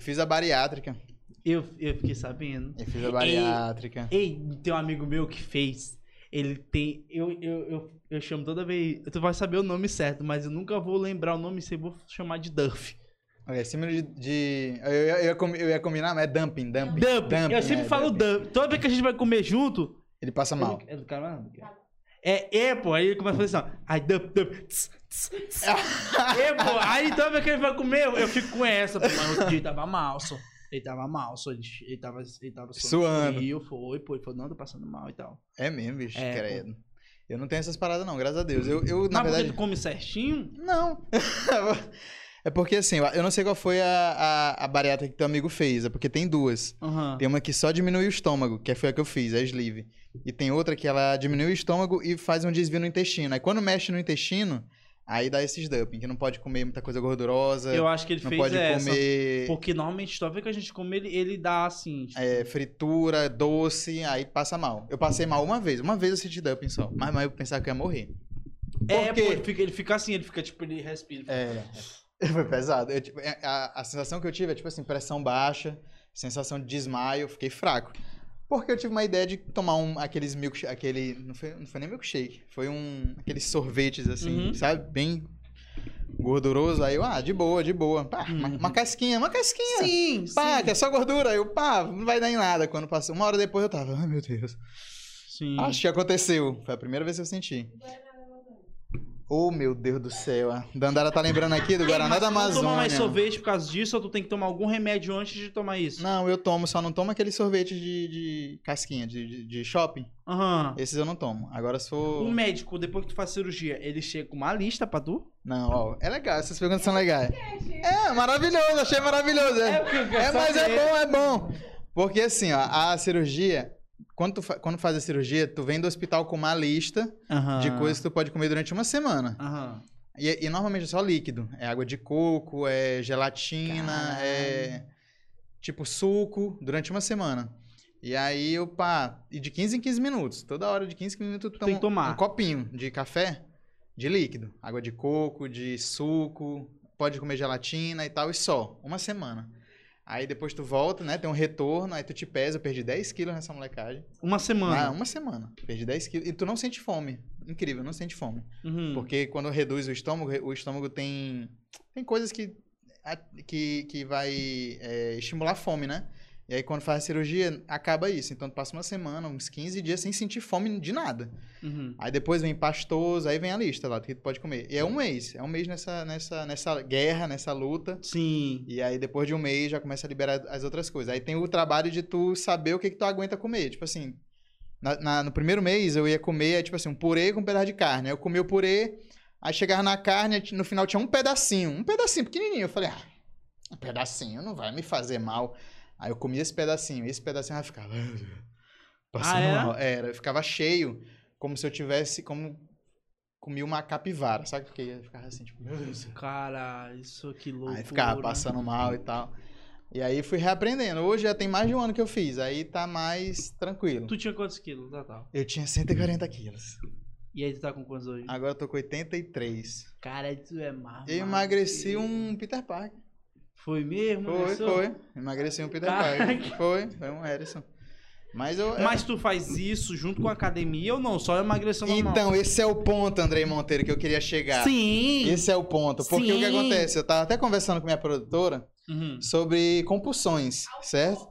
fiz a bariátrica. Eu fiquei sabendo. Eu fiz a bariátrica. Tem um amigo meu que fez. Ele tem... Eu chamo toda vez... Tu vai saber o nome certo, mas eu nunca vou lembrar o nome, se eu vou chamar de Duff. É símbolo de... Eu ia combinar, mas é dumping. Dumping. Eu sempre falo dumping. Toda vez que a gente vai comer junto... Ele passa mal. É do caralho? Pô. Aí ele começa a fazer assim, ó. Aí pô. Aí toda vez que ele vai comer, eu fico com essa. Pô, mas outro dia ele tava mal, só. Ele tava suando. E ele falou, não, tô passando mal e tal. É mesmo, bicho, credo. Eu não tenho essas paradas não, graças a Deus. Na verdade... Mas você come certinho? Não. É porque assim, eu não sei qual foi a bariátrica que teu amigo fez. É porque tem duas. Uhum. Tem uma que só diminui o estômago, que foi a que eu fiz, a sleeve. E tem outra que ela diminui o estômago e faz um desvio no intestino. Aí quando mexe no intestino, aí dá esses dumping, que não pode comer muita coisa gordurosa. Eu acho que ele fez essa. Não pode comer... Porque normalmente toda vez que a gente come, ele dá assim... Tipo... Fritura, doce, aí passa mal. Eu passei mal uma vez. Uma vez eu senti dumping só. Mas eu pensava que eu ia morrer. Porque ele fica assim, ele fica tipo, ele respira. Foi pesado. A sensação que eu tive é tipo assim, pressão baixa, sensação de desmaio, fiquei fraco. Porque eu tive uma ideia de tomar aqueles milkshake, não foi nem milkshake, foi aqueles sorvetes assim, sabe? Bem gorduroso. Aí eu, de boa. Pá, uma casquinha. Sim, pá, que é só gordura. Aí eu, não vai dar em nada. Quando passou, uma hora depois eu tava, meu Deus. Sim. Acho que aconteceu. Foi a primeira vez que eu senti. Oh, meu Deus do céu. A Dandara tá lembrando aqui do Guaraná da Amazônia. Tu toma mais sorvete por causa disso ou tu tem que tomar algum remédio antes de tomar isso? Não, eu tomo. Só não tomo aqueles sorvetes de casquinha, de shopping. Uhum. Esses eu não tomo. Agora sou... O médico, depois que tu faz cirurgia, ele chega com uma lista pra tu? Não, ó. É legal. Essas perguntas são legais. É, maravilhoso. Achei maravilhoso. Mas é bom. Porque assim, ó. A cirurgia... Quando faz a cirurgia, tu vem do hospital com uma lista de coisas que tu pode comer durante uma semana. E normalmente é só líquido. É água de coco, é gelatina, é tipo suco, durante uma semana. E aí eu e de 15 em 15 minutos. Toda hora de 15 em 15 minutos tu tem que tomar um copinho de café de líquido. Água de coco, de suco, pode comer gelatina e tal, e só. Uma semana. Aí depois tu volta, né? Tem um retorno, aí tu te pesa. Eu perdi 10 quilos nessa molecagem. Uma semana? Uma semana. Perdi 10 quilos. E tu não sente fome. Incrível, não sente fome. Porque quando reduz o estômago tem coisas que vai estimular a fome, né? E aí quando faz a cirurgia, acaba isso. Então tu passa uma semana, uns 15 dias sem sentir fome de nada. Aí depois vem pastoso, aí vem a lista lá, que tu pode comer. E é um mês nessa guerra, nessa luta. Sim. E aí depois de um mês já começa a liberar as outras coisas. Aí tem o trabalho de tu saber o que tu aguenta comer. Tipo assim, no primeiro mês eu ia comer, tipo assim, um purê com um pedaço de carne. Aí eu comi o purê, aí chegava na carne, no final tinha um pedacinho pequenininho. Eu falei, um pedacinho não vai me fazer mal. Aí eu comia esse pedacinho vai ficar passando mal. Eu ficava cheio, como se eu tivesse, como comi uma capivara, sabe? Porque eu ficava assim, tipo, meu Deus. Cara, isso que loucura. Aí ficava passando mal e tal. E aí fui reaprendendo. Hoje já tem mais de um ano que eu fiz, aí tá mais tranquilo. Tu tinha quantos quilos, Natal? Eu tinha 140 quilos. E aí tu tá com quantos hoje? Agora eu tô com 83. Cara, tu é mal. Eu emagreci um Peter Parker. Foi mesmo? Foi. Emagreci um Peter Parker. Foi um Harrison. Mas tu faz isso junto com a academia ou não? Só emagreção normal? Então, esse é o ponto, Andrei Monteiro, que eu queria chegar. Sim! Esse é o ponto. Porque o que acontece? Eu tava até conversando com minha produtora sobre compulsões, certo?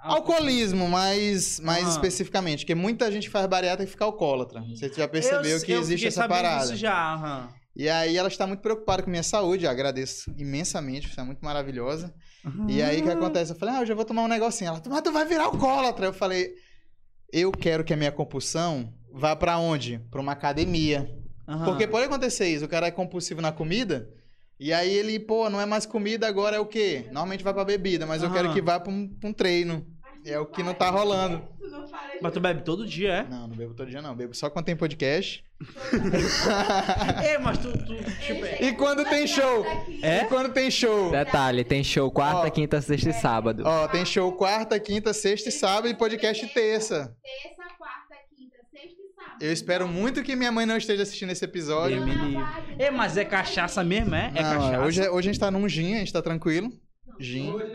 Alcoolismo, mais especificamente. Porque muita gente faz bariátrica e fica alcoólatra. Você já percebeu que existe essa parada. Isso já, E aí ela está muito preocupada com minha saúde, eu agradeço imensamente, está muito maravilhosa. E aí o que acontece? Eu falei, eu já vou tomar um negocinho. Ela, mas tu vai virar alcoólatra. Eu falei, eu quero que a minha compulsão vá para onde? Para uma academia. Porque pode acontecer isso, o cara é compulsivo na comida, e aí ele, não é mais comida, agora é o quê? Normalmente vai para bebida, mas eu quero que vá para um treino. É o que não tá rolando. Mas tu bebe todo dia, é? Não, não bebo todo dia, não. Bebo só quando tem podcast. É, mas tu tipo... E quando tem show? É? E quando tem show? Detalhe, tem show quarta, quinta, sexta e sábado. Ó, tem show quarta, quinta, sexta e sábado e podcast terça. Terça, quarta, quinta, sexta e sábado. Eu espero muito que minha mãe não esteja assistindo esse episódio. É, mas é cachaça mesmo, é? É cachaça. Hoje a gente tá num gin, a gente tá tranquilo. Gin. Hoje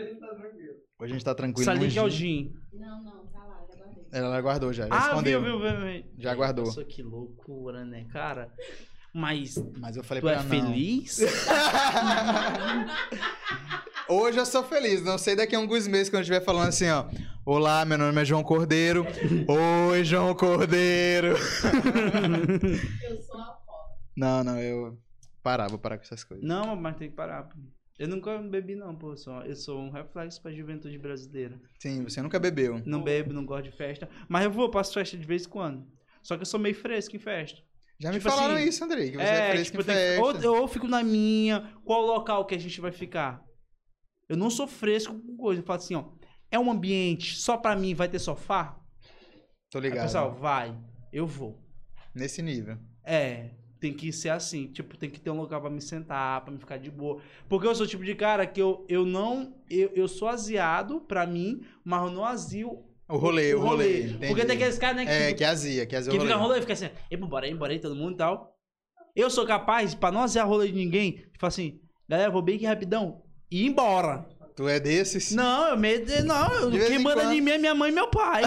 a gente tá tranquilo. Essa link é o gin. Não, não, tá lá, já guardei. Ela guardou já, respondeu. Ah, viu. Já guardou. Nossa, que loucura, né, cara? Mas eu falei pra ela, não. Tu é feliz? Hoje eu sou feliz, não sei daqui a alguns meses quando eu estiver falando assim, ó. Olá, meu nome é João Cordeiro. Oi, João Cordeiro. Eu sou a foda. Não, não, eu... Parar, vou parar com essas coisas. Não, mas tem que parar, pô. Eu nunca bebi, não, pô. Eu sou um reflexo pra juventude brasileira. Sim, você nunca bebeu. Não bebo, não gosto de festa. Mas eu passo festa de vez em quando. Só que eu sou meio fresco em festa. Já me falaram assim, isso, Andrei, que você é fresco em festa. Ou fico na minha, qual local que a gente vai ficar? Eu não sou fresco com coisa. Eu falo assim, ó, é um ambiente só pra mim, vai ter sofá? Tô ligado. Aí, pessoal, vai, eu vou. Nesse nível. É... Tem que ser assim, tipo, tem que ter um local pra me sentar, pra me ficar de boa. Porque eu sou o tipo de cara que eu sou aziado pra mim, mas eu não azio o rolê. Entendi. Porque tem aqueles caras, né? Que azia, que fica rolê e fica assim, bora aí, todo mundo e tal. Eu sou capaz, pra não aziar rolê de ninguém, de falar assim, galera, vou bem aqui rapidão e ir embora. Tu é desses? Não, quem manda de mim é minha mãe e meu pai.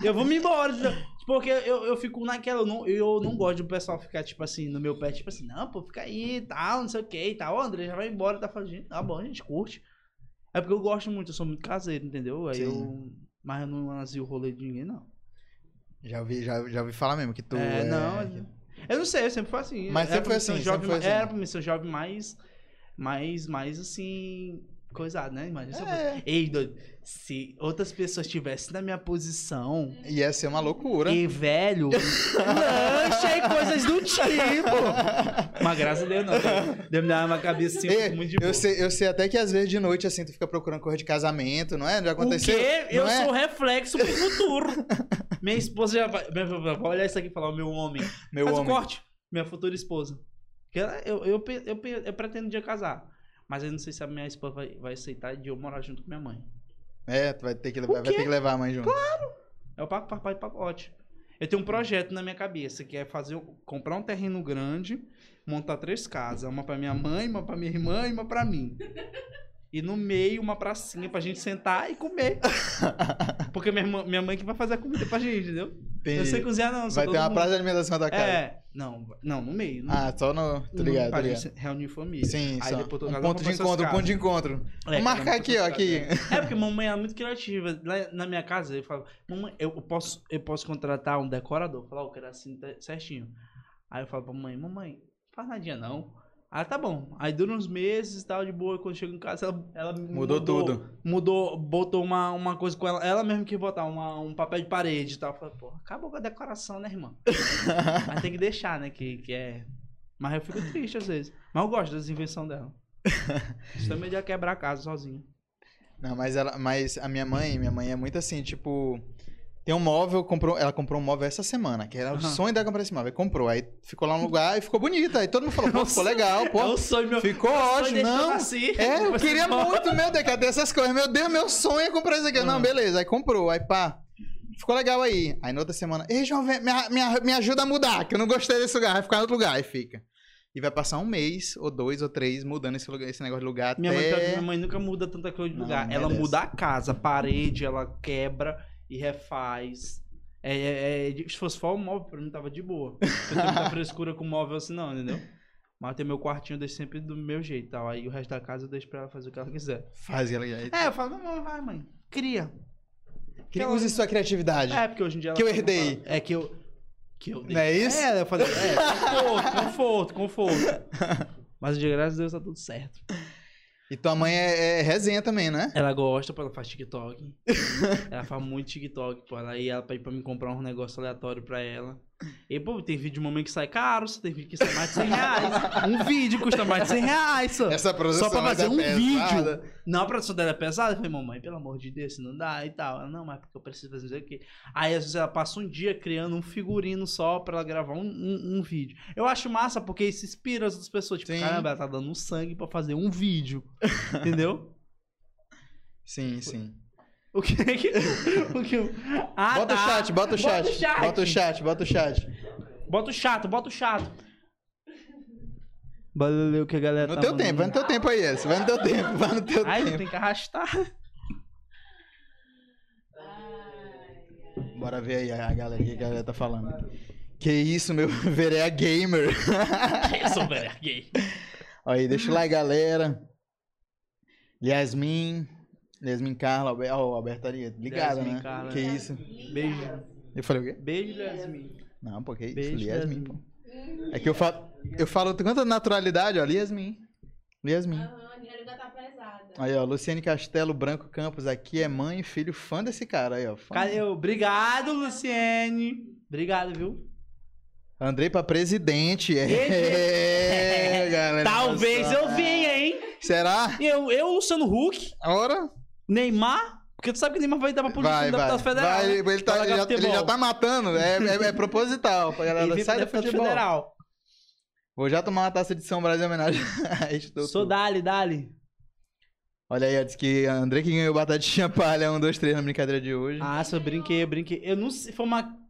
Eu vou me embora, porque eu fico naquela, eu não gosto de o pessoal ficar, tipo assim, no meu pé, tipo assim, não, pô, fica aí, tal, não sei o que, tal, o André já vai embora, tá falando, gente, tá bom, a gente curte. É porque eu gosto muito, eu sou muito caseiro, entendeu? Aí mas eu não anasio o rolê de ninguém, não. Já ouvi falar mesmo que tu... Eu não sei, eu sempre fui assim. Mas sempre foi assim, Era pra mim ser um jovem mais assim... coisado, né? Imagina se eu... Ei, doido, se outras pessoas estivessem na minha posição... Ia ser uma loucura. E, velho, lancha e coisas do tipo. Mas graças a Deus, não. Deu me dar uma cabeça assim, muito de boa. Eu sei até que às vezes de noite, assim, tu fica procurando coisa de casamento, não é? Já aconteceu? O quê? Eu sou reflexo pro futuro. Minha esposa já vai olhar isso aqui e falar, o meu homem. Faz um corte. Minha futura esposa. Eu pretendo um dia casar. Mas eu não sei se a minha esposa vai aceitar de eu morar junto com minha mãe. É, tu vai ter que levar a mãe junto. Claro! É o papai de pacote. Eu tenho um projeto na minha cabeça, que é comprar um terreno grande, montar 3 casas. Uma pra minha mãe, uma pra minha irmã e uma pra mim. E no meio, uma pracinha pra gente sentar e comer. Porque minha mãe que vai fazer a comida pra gente, entendeu? Entendi. Eu sei cozinhar, não. Vai ter uma praça de alimentação da casa. É. Não, no meio. Só no... Tô ligado, pra gente reunir família. Sim, aí depois um ponto de encontro. Vou marcar aqui, ó. Aqui. É porque mamãe é muito criativa. Lá na minha casa, eu falo, mamãe, eu posso contratar um decorador. Falar, eu quero assim certinho. Aí eu falo pra mamãe, não faz nadinha não. Ah, tá bom. Aí dura uns meses e tal, de boa. Quando chega em casa, ela mudou tudo. Mudou, botou uma coisa com ela. Ela mesmo que botar um papel de parede e tal. Eu falei, pô, acabou com a decoração, né, irmã? Mas tem que deixar, né, que é... Mas eu fico triste às vezes. Mas eu gosto das invenções dela. Isso também já quebrar a casa sozinho. Não, mas a minha mãe é muito assim, tipo... Tem um móvel, ela comprou um móvel essa semana, que era o sonho dela comprar esse móvel. Comprou, aí ficou lá um lugar e ficou bonita. Aí todo mundo falou, pô, ficou legal, pô. É o sonho, meu. Ficou ótimo, não. Eu queria muito, meu Deus, cadê essas coisas? Meu Deus, meu sonho é comprar isso aqui. Não, beleza, aí comprou, aí pá. Ficou legal aí. Aí na outra semana, ei, João, me ajuda a mudar, que eu não gostei desse lugar. Vai ficar em outro lugar, aí fica. E vai passar um mês, ou 2 ou 3, mudando esse negócio de lugar. Minha mãe nunca muda tanta coisa de lugar. Ela muda a casa, a parede, ela quebra... E refaz. Se fosse só o móvel, pra mim tava de boa. Eu tenho muita frescura com o móvel assim, não, entendeu? Mas tem meu quartinho, eu deixo sempre do meu jeito, tal. Aí o resto da casa eu deixo pra ela fazer o que ela quiser. Faz ela aí. Eu falo, não, vai, mãe. Cria. Usa sua criatividade. É, porque hoje em dia ela... Que eu herdei. É que eu não é isso? É, eu falei, conforto. Mas de graças a Deus tá tudo certo. E tua mãe é resenha também, né? Ela gosta, pô, ela faz TikTok. Ela faz muito TikTok, pô. Ela ia pra me comprar um negócio aleatório pra ela. E, pô, tem vídeo de um momento que sai caro, tem vídeo que sai mais de 100 reais. Um vídeo custa mais de 100 reais só. Essa produção só pra fazer um pesada. Vídeo. Não, a produção dela é pesada. Eu falei, mamãe, pelo amor de Deus, não dá e tal. Ela, não, mas porque eu preciso fazer isso aqui. Aí, às vezes, ela passa um dia criando um figurino só pra ela gravar um vídeo. Eu acho massa porque isso inspira as outras pessoas. Tipo, sim, caramba, ela tá dando um sangue pra fazer um vídeo. Entendeu? Sim, sim. O que é que... Ah, bota, tá. Bota o chat. Bora ler o que a galera no tá mandando. Tempo, vai no teu tempo aí, esse. Vai no teu tempo. Ai, tem que arrastar. Bora ver aí a galera, o que a galera tá falando. Que isso, meu vereia gamer. Eu sou vereia gay. Aí, deixa lá, galera. Yasmin Carla, Alberto ali, ligado, Yasmin, né? Carla. Que isso? Beijo. Eu falei o quê? Beijo, Yasmin. Não, porque isso, Yasmin, pô. É que eu falo tanta naturalidade, ó, Yasmin. Aham, língua tá pesada. Aí, ó, Luciane Castelo Branco Campos aqui é mãe e filho fã desse cara aí, ó. Cadê? Obrigado, Luciane. Obrigado, viu? Andrei pra presidente. É, galera. Talvez eu venha, hein? Será? Eu Luciano Huck. Ora? Neymar? Porque tu sabe que Neymar vai dar pra polícia do deputado federal. Vai, né? ele já tá matando. É proposital. Pra galera, sai do futebol. Federal. Vou já tomar uma taça de São Brasil em homenagem a Instituto. Sou Dali. Olha aí, diz que André que ganhou batata de champalha 1, 2, 3 na brincadeira de hoje. Ah, só brinquei. Eu não sei,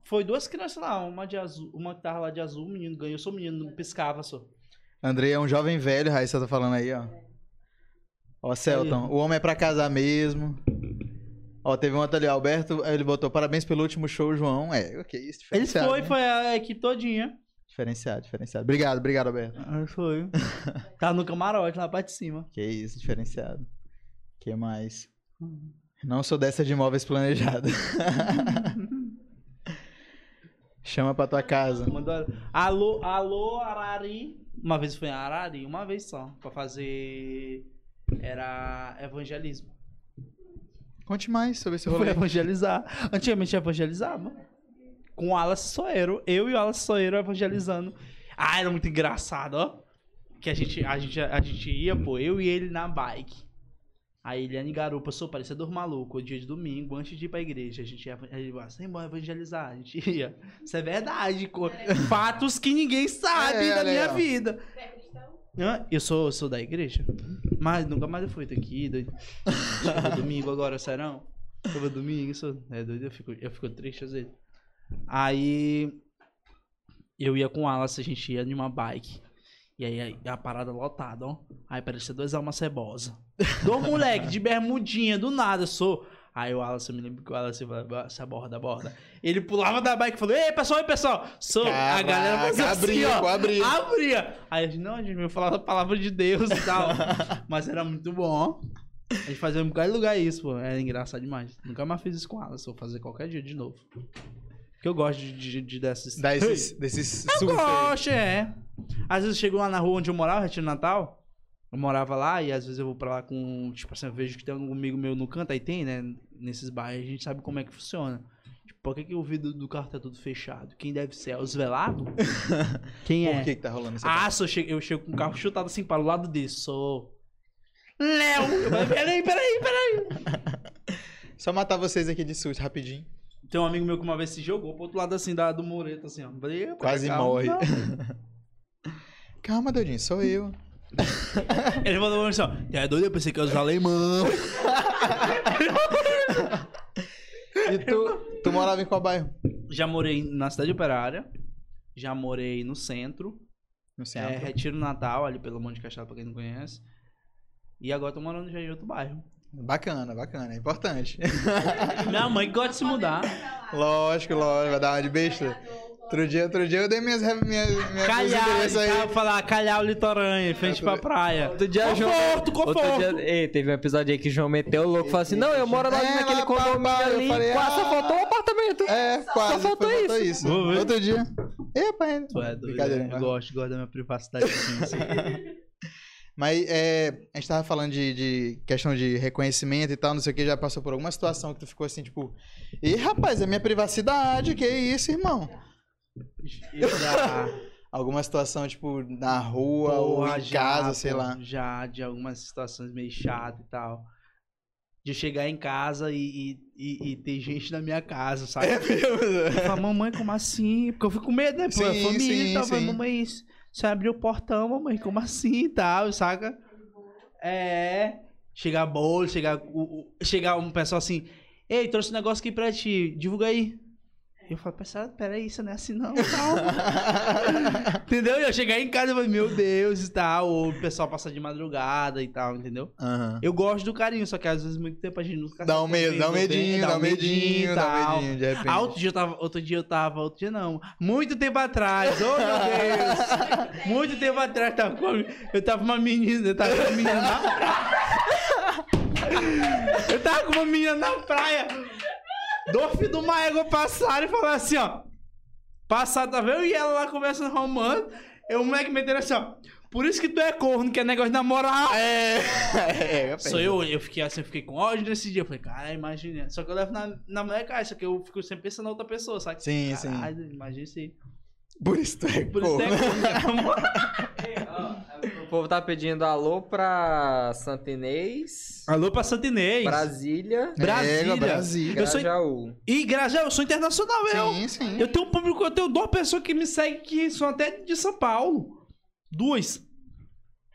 foi duas crianças lá, uma de azul, uma que tava lá de azul, o menino ganhou, só o menino, não piscava só. André é um jovem velho, Raíssa tá falando aí, ó. Ó, Celton, o homem é pra casar mesmo. Ó, teve um outro ali, Alberto, ele botou parabéns pelo último show, João. É, ok, isso diferenciado. Ele foi a equipe todinha. Diferenciado. Obrigado, Alberto. Ah, foi. Tá no camarote, lá pra de cima. Que isso, diferenciado. Que mais? Não sou dessa de imóveis planejados. Chama pra tua casa. Alô, Arari. Uma vez foi em Arari, uma vez só, pra fazer... Era evangelismo. Conte mais sobre esse rolê. Foi evangelizar. Antigamente evangelizava. Com o Alas Soeiro. Eu e o Alas Soeiro evangelizando. Ah, era muito engraçado, ó. Que a gente ia, pô, eu e ele na bike. Aí ele ia em garupa, sou parecedor maluco. O dia de domingo, antes de ir pra igreja, a gente ia evangelizar. A gente ia. Isso é verdade. Fatos que ninguém sabe da minha vida. Eu sou da igreja, mas nunca mais eu fui. Tô aqui, doido. Domingo agora, serão? Todo domingo, isso é doido, eu fico triste às vezes. Aí eu ia com o Alas, a gente ia numa bike. E aí a parada lotada, ó. Aí parecia dois almas cebosas. Dois moleque de bermudinha, do nada, sou. Aí o Alas, eu me lembro que o Alas se aborda. Ele pulava da bike e falou, ei, pessoal. Caraca, a galera fazia abria. Aí eu disse, não, a gente vai falar a palavra de Deus e tal. Mas era muito bom. A gente fazia em qualquer lugar isso, pô. Era engraçado demais. Nunca mais fiz isso com o Alas. Vou fazer qualquer dia de novo. Porque eu gosto de dessas... Desses surtos. Eu gosto, é. Às vezes eu chego lá na rua onde eu morava, Retiro Natal. Eu morava lá e às vezes eu vou pra lá com... Tipo assim, eu vejo que tem um amigo meu no canto, aí tem, né? Nesses bairros, a gente sabe como é que funciona. Tipo, por que o vidro do carro tá tudo fechado? Quem deve ser? É os velados? Quem é? Por que tá rolando isso? Ah, eu chego com o carro chutado assim para o lado desse. Léo! Peraí! Só matar vocês aqui de susto, rapidinho. Tem um amigo meu que uma vez se jogou pro outro lado assim, do mureto, assim, ó. Quase morre. Calma, doidinho, sou eu. Ele falou assim, ó, é doido, eu pensei que eu era alemão. E tu morava em qual bairro? Já morei na cidade operária. Já morei no centro. No centro. É, Retiro Natal, ali pelo Monte de Castelo, pra quem não conhece. E agora tô morando já em outro bairro. Bacana, é importante. Minha mãe gosta de se mudar. Lógico, vai dar uma de besta. Outro dia eu dei minhas calhar, aí. Eu falar, calhar o litorâneo, em frente pra praia. Outro dia conforto. Ei, teve um episódio aí que o João meteu o louco e falou assim, não, eu moro lá naquele condomínio ali, só faltou um apartamento. É, quase, só faltou isso. Outro dia. Epa, hein? Eu gosto da minha privacidade. Mas a gente tava falando de questão de reconhecimento e tal, não sei o que, já passou por alguma situação que tu ficou assim, tipo, e rapaz, é minha privacidade, que isso, irmão? Alguma situação, tipo, na rua ou em casa, sei lá. Já, de algumas situações meio chatas e tal. De chegar em casa e ter gente na minha casa, sabe? É mesmo? Falar, mamãe, como assim? Porque eu fico com medo, né? Pô, sim, a família e tal. Falei, mamãe, você abriu o portão, mamãe, como assim e tal, saca? É. Chegar bolo, chegar um pessoal assim, ei, trouxe um negócio aqui pra ti, divulga aí. Eu falo, pessoal, peraí, isso não é assim não, calma. Entendeu? Eu chegar em casa e falei, meu Deus, e tal. Ou o pessoal passar de madrugada e tal, entendeu? Uhum. Eu gosto do carinho, só que às vezes muito tempo a gente nunca... Dá um medo, dá um medinho, de repente. Ah, outro dia eu tava, muito tempo atrás, oh meu Deus. Muito tempo atrás, eu tava com uma menina na praia. Dorf do Maego passaram e falaram assim, ó. Passaram, tá vendo? E ela lá conversando romântico. E o moleque meteu assim, ó. Por isso que tu é corno, que é negócio de namorar. Eu fiquei com ódio nesse dia. Eu falei, cara, imagina. Só que eu levo na mulher, cara, só que eu fico sempre pensando na outra pessoa, sabe? Sim, caralho, sim. Imagina isso aí. Por isso tu é corno. O povo tá pedindo alô pra Santinês. Alô pra Santinês. Brasília. Grajaú. E Grajaú, eu sou internacional, eu. Sim, sim. Eu tenho um público, eu tenho 2 pessoas que me seguem que são até de São Paulo. 2.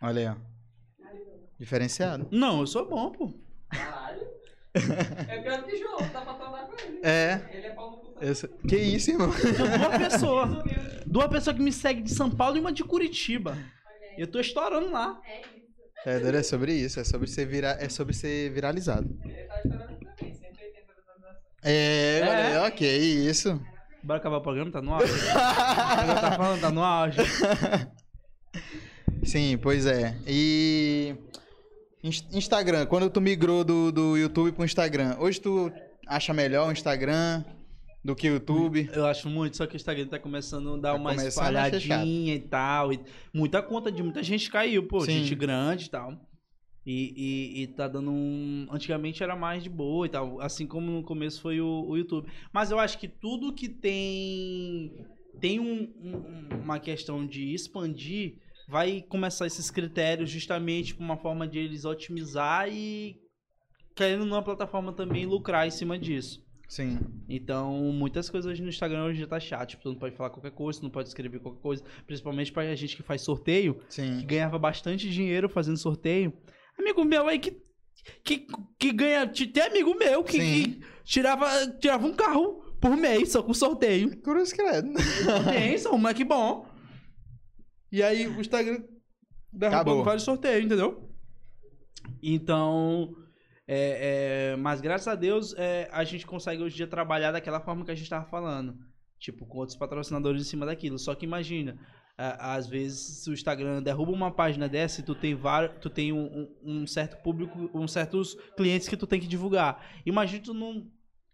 Olha aí, ó. Diferenciado. Não, eu sou bom, pô. Caralho. É pior que João, dá pra trabalhar com ele. É. Ele é Paulo Puta. Que isso, irmão? Eu tenho 2 pessoas que me seguem de São Paulo e uma de Curitiba. Eu tô estourando lá. É isso. É sobre isso. É sobre ser viralizado. Eu tava estourando também. 180 visualizações. Ok, isso. Bora acabar o programa, tá no auge. Tá falando, tá no auge. Sim, pois é. E... Instagram. Quando tu migrou do YouTube pro Instagram, hoje tu acha melhor o Instagram do que o YouTube? Eu acho muito, só que o Instagram tá começando a dar uma espalhadinha e tal. E muita conta de muita gente caiu, pô. Sim. Gente grande e tal. E tá dando um... Antigamente era mais de boa e tal. Assim como no começo foi o YouTube. Mas eu acho que tudo que tem uma questão de expandir, vai começar esses critérios justamente por uma forma de eles otimizar e querendo numa plataforma também lucrar em cima disso. Sim. Então, muitas coisas no Instagram hoje já tá chato. Tipo, tu não pode falar qualquer coisa, tu não pode escrever qualquer coisa. Principalmente pra gente que faz sorteio. Sim. Que ganhava bastante dinheiro fazendo sorteio. Amigo meu aí que ganha... Tem amigo meu que tirava um carro por mês só com sorteio. Cruz credo. Tem, só um moleque bom. E aí o Instagram derrubou vários sorteios, entendeu? Então... mas graças a Deus a gente consegue hoje em dia trabalhar daquela forma que a gente estava falando, tipo, com outros patrocinadores em cima daquilo. Só que imagina, às vezes se o Instagram derruba uma página dessa e tu tem um certo público, certos clientes que tu tem que divulgar. Imagina tu não...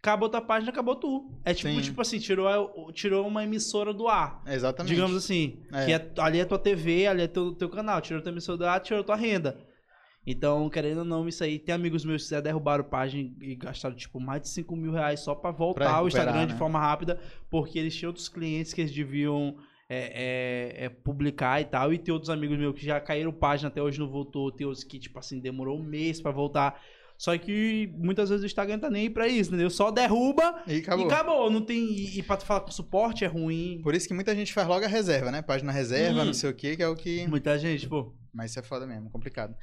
Acabou tua página, acabou tu. É tipo assim, tirou uma emissora do ar. Exatamente. Digamos assim, que ali é tua TV, ali é teu canal, tirou tua emissora do ar, tirou tua renda. Então, querendo ou não, isso aí... Tem amigos meus que já derrubaram página e gastaram, tipo, mais de R$5.000 só pra voltar ao Instagram, né? De forma rápida, porque eles tinham outros clientes que eles deviam publicar e tal. E tem outros amigos meus que já caíram página, até hoje não voltou. Tem outros que, tipo assim, demorou um mês pra voltar. Só que muitas vezes o Instagram tá nem aí pra isso, entendeu? Só derruba e acabou. Não tem... E pra tu falar com suporte é ruim. Por isso que muita gente faz logo a reserva, né? Página reserva, não sei o que é o que... Muita gente, pô. Mas isso é foda mesmo, complicado.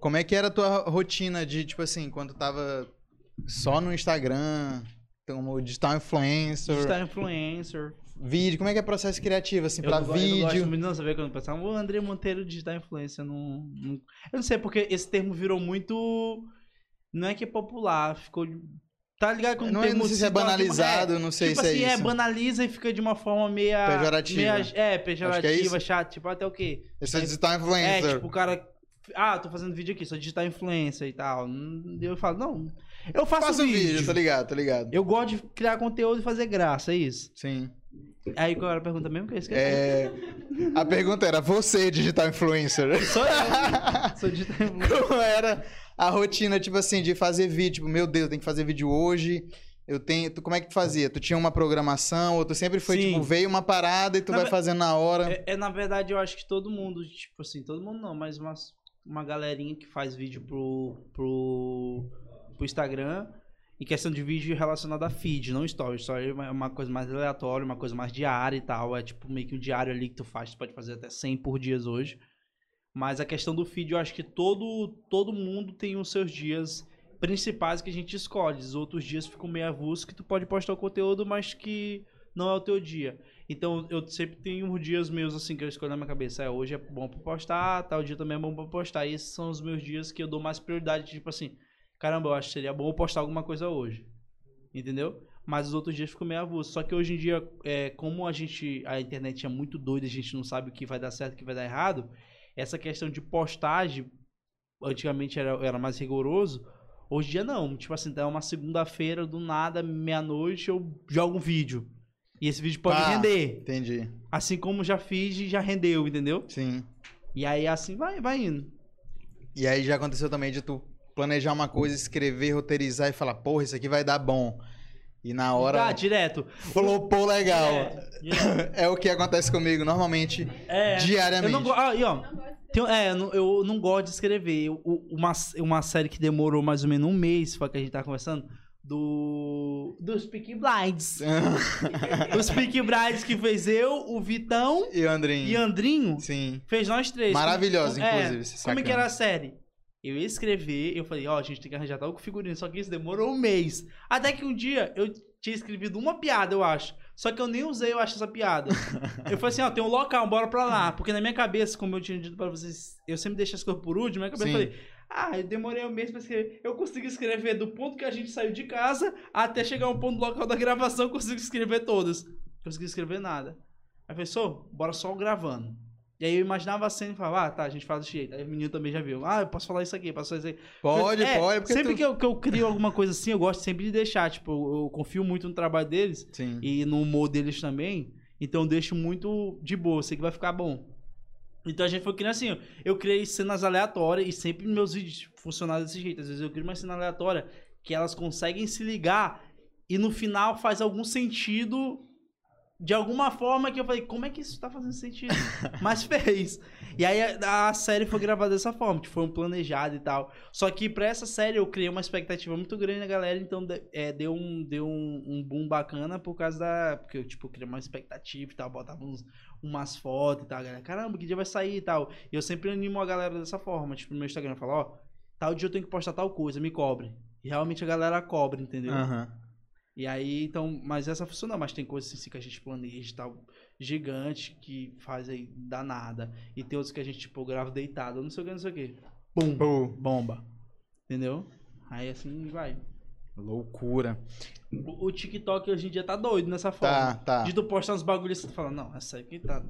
Como é que era a tua rotina de, tipo assim, quando tava só no Instagram, como digital influencer, vídeo, como é que é o processo criativo, assim, pra vídeo? Eu não gosto muito, não, sabe, quando pensava, o Andrei Monteiro digital influencer, eu não sei, porque esse termo virou muito, não é que é popular, ficou, tá ligado? Quando não sei se é banalizado, não sei se é isso. Tipo assim, banaliza e fica de uma forma meio... Pejorativa. Pejorativa, chata, tipo, até o quê? Esse é digital influencer. Tipo, o cara... tô fazendo vídeo aqui, sou digital influencer e tal. Eu falo, não. Eu faço vídeo, tá ligado. Eu gosto de criar conteúdo e fazer graça, é isso? Sim. Aí qual era a pergunta mesmo que eu esqueci? A pergunta era, você é digital influencer? Sou eu. Sou digital influencer. Como era a rotina, tipo assim, de fazer vídeo? Tipo, meu Deus, tem que fazer vídeo hoje. Eu tenho. Tu, como é que tu fazia? Tu tinha uma programação, ou tu sempre foi, sim, tipo, veio uma parada e tu vai fazendo na hora? Na verdade, eu acho que todo mundo, tipo assim, todo mundo não, mas uma galerinha que faz vídeo pro Instagram, e questão de vídeo relacionado a feed, não story. Story é uma coisa mais aleatória, uma coisa mais diária e tal. É tipo meio que um diário ali que tu faz, tu pode fazer até 100 por dias hoje. Mas a questão do feed, eu acho que todo mundo tem os seus dias principais que a gente escolhe. Os outros dias ficam meio avulso, que tu pode postar o conteúdo, mas que não é o teu dia. Então eu sempre tenho uns dias meus assim que eu escolho na minha cabeça. Hoje é bom pra postar, tal dia também é bom pra postar. E esses são os meus dias que eu dou mais prioridade, tipo assim, caramba, eu acho que seria bom eu postar alguma coisa hoje, entendeu? Mas os outros dias ficam meio avulso. Só que hoje em dia, como a internet é muito doida, a gente não sabe o que vai dar certo, o que vai dar errado. Essa questão de postagem, antigamente era mais rigoroso. Hoje em dia não, tipo assim, tá uma segunda-feira, do nada, meia-noite, eu jogo um vídeo. E esse vídeo pode render. Entendi. Assim como já fiz e já rendeu, entendeu? Sim. E aí assim vai indo. E aí já aconteceu também de tu planejar uma coisa, escrever, roteirizar e falar, porra, isso aqui vai dar bom. E na hora... Ah, direto. Falou, pô, legal. Direto. É o que acontece comigo normalmente, diariamente. Eu não eu não gosto de escrever. Uma série que demorou mais ou menos um mês, foi a que a gente tava conversando, dos Peaky Blinds. Os Peaky Blinds que fez eu, o Vitão... E o Andrinho. Sim. Fez nós três. Maravilhosa, inclusive. Como que era a série? Eu ia escrever, eu falei, ó, a gente tem que arranjar tal figurino, só que isso demorou um mês. Até que um dia eu tinha escrevido uma piada, eu acho. Só que eu nem usei, eu acho, essa piada. Eu falei assim, ó, tem um local, bora pra lá. Porque na minha cabeça, como eu tinha dito pra vocês, eu sempre deixo as coisas por último, na minha cabeça, sim, eu falei, eu demorei um mês pra escrever. Eu consegui escrever do ponto que a gente saiu de casa até chegar ao ponto do local da gravação, eu consegui escrever todas. Não consegui escrever nada. Aí eu falei, bora só gravando. E aí eu imaginava a cena e falava, tá, a gente faz do jeito. Aí o menino também já viu. Eu posso falar isso aqui, posso fazer isso aqui. Pode, porque sempre que eu crio alguma coisa assim, eu gosto sempre de deixar. Tipo, eu confio muito no trabalho deles, sim, e no humor deles também. Então eu deixo muito de boa, sei que vai ficar bom. Então a gente foi criando assim, eu criei cenas aleatórias e sempre meus vídeos funcionaram desse jeito. Às vezes eu crio uma cena aleatória que elas conseguem se ligar e no final faz algum sentido... De alguma forma que eu falei, como é que isso tá fazendo sentido? Mas fez. E aí a série foi gravada dessa forma, que foi um planejado e tal. Só que pra essa série eu criei uma expectativa muito grande na galera, então deu um boom bacana por causa da... Porque eu, tipo, criei uma expectativa e tal, botava umas fotos e tal. A galera, caramba, que dia vai sair e tal. E eu sempre animo a galera dessa forma, tipo, no meu Instagram, eu falo, tal dia eu tenho que postar tal coisa, me cobre. E realmente a galera cobre, entendeu? E aí, então, mas essa funciona, mas tem coisas assim que a gente planeja e tal, gigante, que faz aí danada. E tem outros que a gente, tipo, grava deitado, não sei o que. Pum, pum, bomba. Entendeu? Aí assim vai. Loucura. O TikTok hoje em dia tá doido nessa forma. Tá. De tu postar uns bagulhos e tu fala, não, essa aqui tá...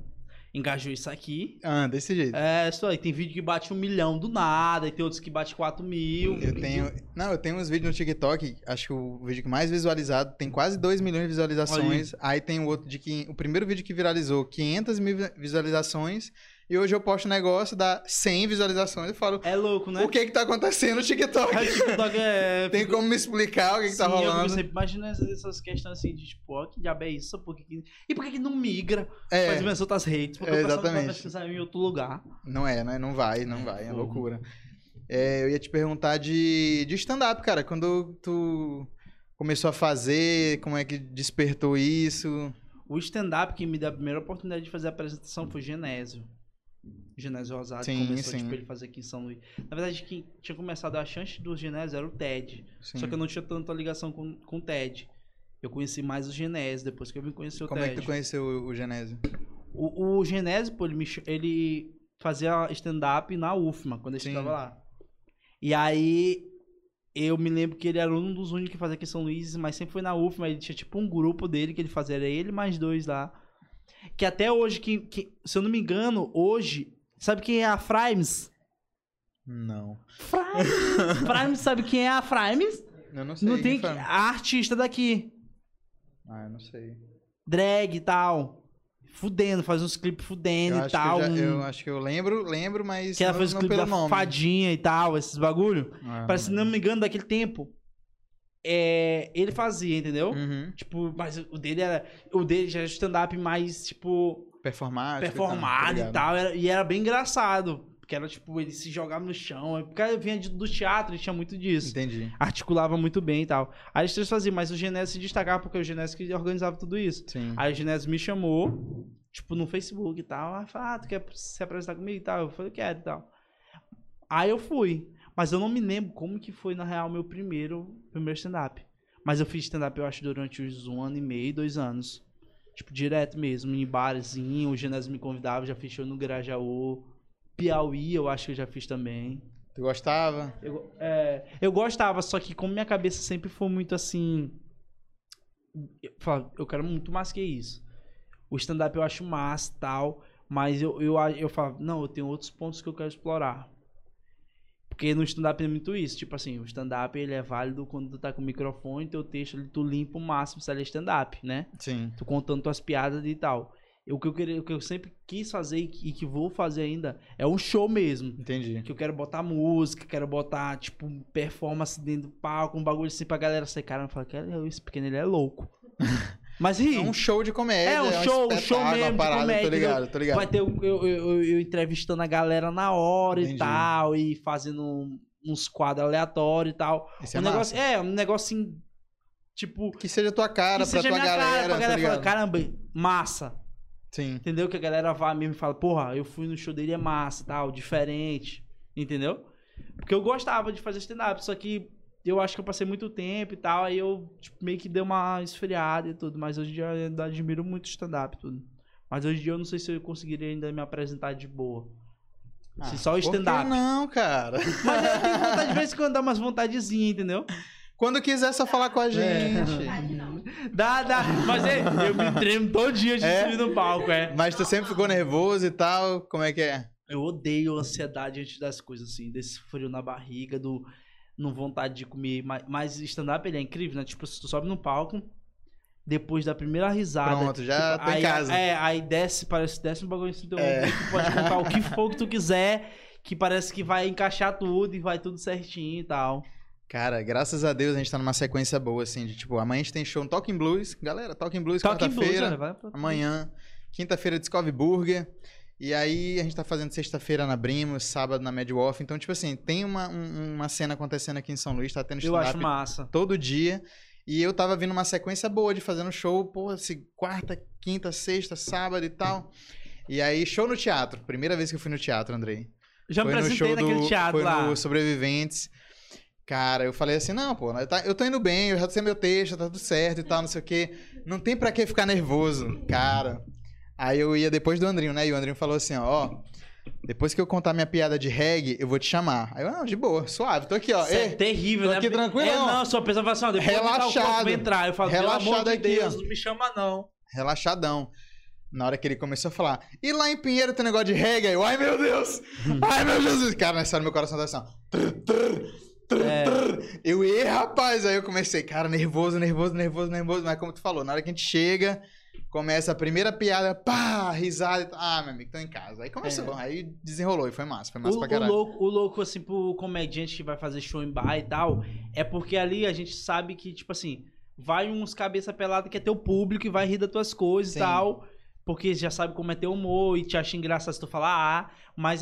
Engajou isso aqui. Desse jeito. Isso aí. Tem vídeo que bate 1 milhão do nada, e tem outros que bate 4 mil. Eu tenho uns vídeos no TikTok, acho que o vídeo que mais visualizado tem quase 2 milhões de visualizações. Aí tem o outro o primeiro vídeo que viralizou, 500 mil visualizações. E hoje eu posto um negócio, dá 100 visualizações. Eu falo, é louco, né? O que tá acontecendo no TikTok? O TikTok é... Tem como me explicar o que tá rolando? Sempre imagino essas questões assim de tipo, que diabo é isso? E por que não migra para as outras redes? Porque o pessoal vai pesquisar em outro lugar. Não é, né? Não vai, é loucura. Eu ia te perguntar de stand-up, cara. Quando tu começou a fazer, como é que despertou isso? O stand-up que me deu a primeira oportunidade de fazer a apresentação foi o Genésio Rosado, começou, tipo, ele fazer aqui em São Luís. Na verdade, quem tinha começado a chance do Genésio era o Ted. Sim. Só que eu não tinha tanta ligação com o Ted. Eu conheci mais o Genésio depois que eu me conheci o Ted. Como é que tu conheceu o Genésio? O Genésio, pô, ele fazia stand-up na UFMA, quando ele estava lá. E aí, eu me lembro que ele era um dos únicos que fazia aqui em São Luís, mas sempre foi na UFMA. Ele tinha, tipo, um grupo dele que ele fazia, era ele mais dois lá. Que até hoje, se eu não me engano, hoje... Sabe quem é a Frimes? Não. Frimes, sabe quem é a Frimes? Eu não sei. Não tem a artista daqui. Eu não sei. Drag e tal. Fudendo, faz uns clipes fudendo e tal. Eu acho que eu lembro, mas. Que ela fez os clipes da Fadinha e tal, esses bagulho. Parece, se não me engano, daquele tempo. ele fazia, entendeu? Uhum. Tipo, mas o dele era... O dele já era stand-up mais, tipo... Performado e tal. E era bem engraçado. Porque era, tipo, ele se jogava no chão. Porque ele vinha do teatro e tinha muito disso. Entendi. Articulava muito bem e tal. Aí os três faziam, mas o Genésio se destacava, porque o Genésio que organizava tudo isso. Sim. Aí o Genésio me chamou, tipo, no Facebook e tal. Aí falou, ah, tu quer se apresentar comigo e tal? Eu falei, quero e tal. Aí eu fui. Mas eu não me lembro como que foi, na real, meu primeiro stand-up. Mas eu fiz stand-up, eu acho, durante uns 1 ano e meio, 2 anos. Tipo, direto mesmo, em barzinho, o Genésio me convidava, já fiz show no Grajaú. Piauí, eu acho que eu já fiz também. Tu gostava? Eu gostava, só que como minha cabeça sempre foi muito assim... Eu quero muito mais que isso. O stand-up eu acho massa e tal, mas eu falo, não, eu tenho outros pontos que eu quero explorar. Porque no stand-up é muito isso. Tipo assim, o stand-up ele é válido quando tu tá com o microfone, teu texto tu limpa o máximo, se ele é stand-up, né? Sim. Tu contando tuas piadas e tal. O que eu sempre quis fazer e que vou fazer ainda é um show mesmo. Entendi. Que eu quero botar música, quero botar, tipo, performance dentro do palco, um bagulho assim pra galera sair, caramba, falar, cara, esse pequeno ele é louco. Mas ri. É um show de comédia. É um show mesmo de comédia. Tô ligado. Vai ter eu entrevistando a galera na hora. Entendi. E tal, e fazendo uns quadros aleatórios e tal. Esse um negocinho, tipo... Que seja a tua cara, que pra seja tua minha galera. Cara, pra galera falar, caramba, massa. Sim. Entendeu? Que a galera vai mesmo e fala, porra, eu fui no show dele, é massa e tal, diferente. Entendeu? Porque eu gostava de fazer stand-up, só que... Eu acho que eu passei muito tempo e tal, aí eu tipo, meio que dei uma esfriada e tudo, mas hoje em dia eu ainda admiro muito o stand-up e tudo. Mas hoje em dia eu não sei se eu conseguiria ainda me apresentar de boa. Se só o stand-up. Não, cara. Mas eu tenho vontade de vez em quando dar umas vontadezinhas, entendeu? Quando quiser, só falar com a gente. Dá. Mas eu me treino todo dia de subir no palco, Mas tu sempre ficou nervoso e tal, como é que é? Eu odeio a ansiedade antes das coisas, assim, desse frio na barriga, do... Não vontade de comer, mas stand-up ele é incrível, né? Tipo, se tu sobe no palco, depois da primeira risada... Pronto, já tipo, tô em casa. Aí desce, parece que desce um bagulho assim, tu pode contar o que for que tu quiser, que parece que vai encaixar tudo e vai tudo certinho e tal. Cara, graças a Deus a gente tá numa sequência boa, assim, de tipo, amanhã a gente tem show no Talking Blues, galera, Talking Blues, quarta-feira, amanhã, quinta-feira Discovery Burger... E aí a gente tá fazendo sexta-feira na Brimo, sábado na Mad Wolf. Então, tipo assim, tem uma cena acontecendo aqui em São Luís, tá tendo stand-up. Eu acho massa. Todo dia. E eu tava vindo uma sequência boa de fazendo show, pô, assim, quarta, quinta, sexta, sábado e tal. E aí, show no teatro. Primeira vez que eu fui no teatro, Andrei. Já me apresentei naquele teatro lá. Foi no Sobreviventes. Cara, eu falei assim, não, pô, eu tô indo bem, eu já sei meu texto, tá tudo certo e tal, não sei o quê. Não tem pra que ficar nervoso, cara. Aí eu ia depois do Andrinho, né? E o Andrinho falou assim, ó, depois que eu contar minha piada de reggae, eu vou te chamar. Aí eu, não, de boa, suave, tô aqui, ó. É terrível, né? Tô aqui tranquilo, não, só pensa assim, ó, depois relaxado, eu entrar. Eu falo, relaxado, pelo amor de Deus, ó. Não me chama, não. Relaxadão. Na hora que ele começou a falar, e lá em Pinheiro tem um negócio de reggae? Aí eu, ai, meu Deus! Ai, meu Jesus! Cara, nessa hora meu coração tá assim, ó. Eu, e rapaz! Aí eu comecei, cara, nervoso. Mas como tu falou, na hora que a gente chega... Começa a primeira piada, pá, risada. Ah, meu amigo, tô em casa. Aí começou, aí desenrolou e foi massa pra caralho. O louco, assim, pro comediante que vai fazer show em bar e tal, é porque ali a gente sabe que, tipo assim, vai uns cabeça pelada que é teu público e vai rir das tuas coisas. Sim. E tal, porque já sabe como é teu humor e te acha engraçado se tu falar, mas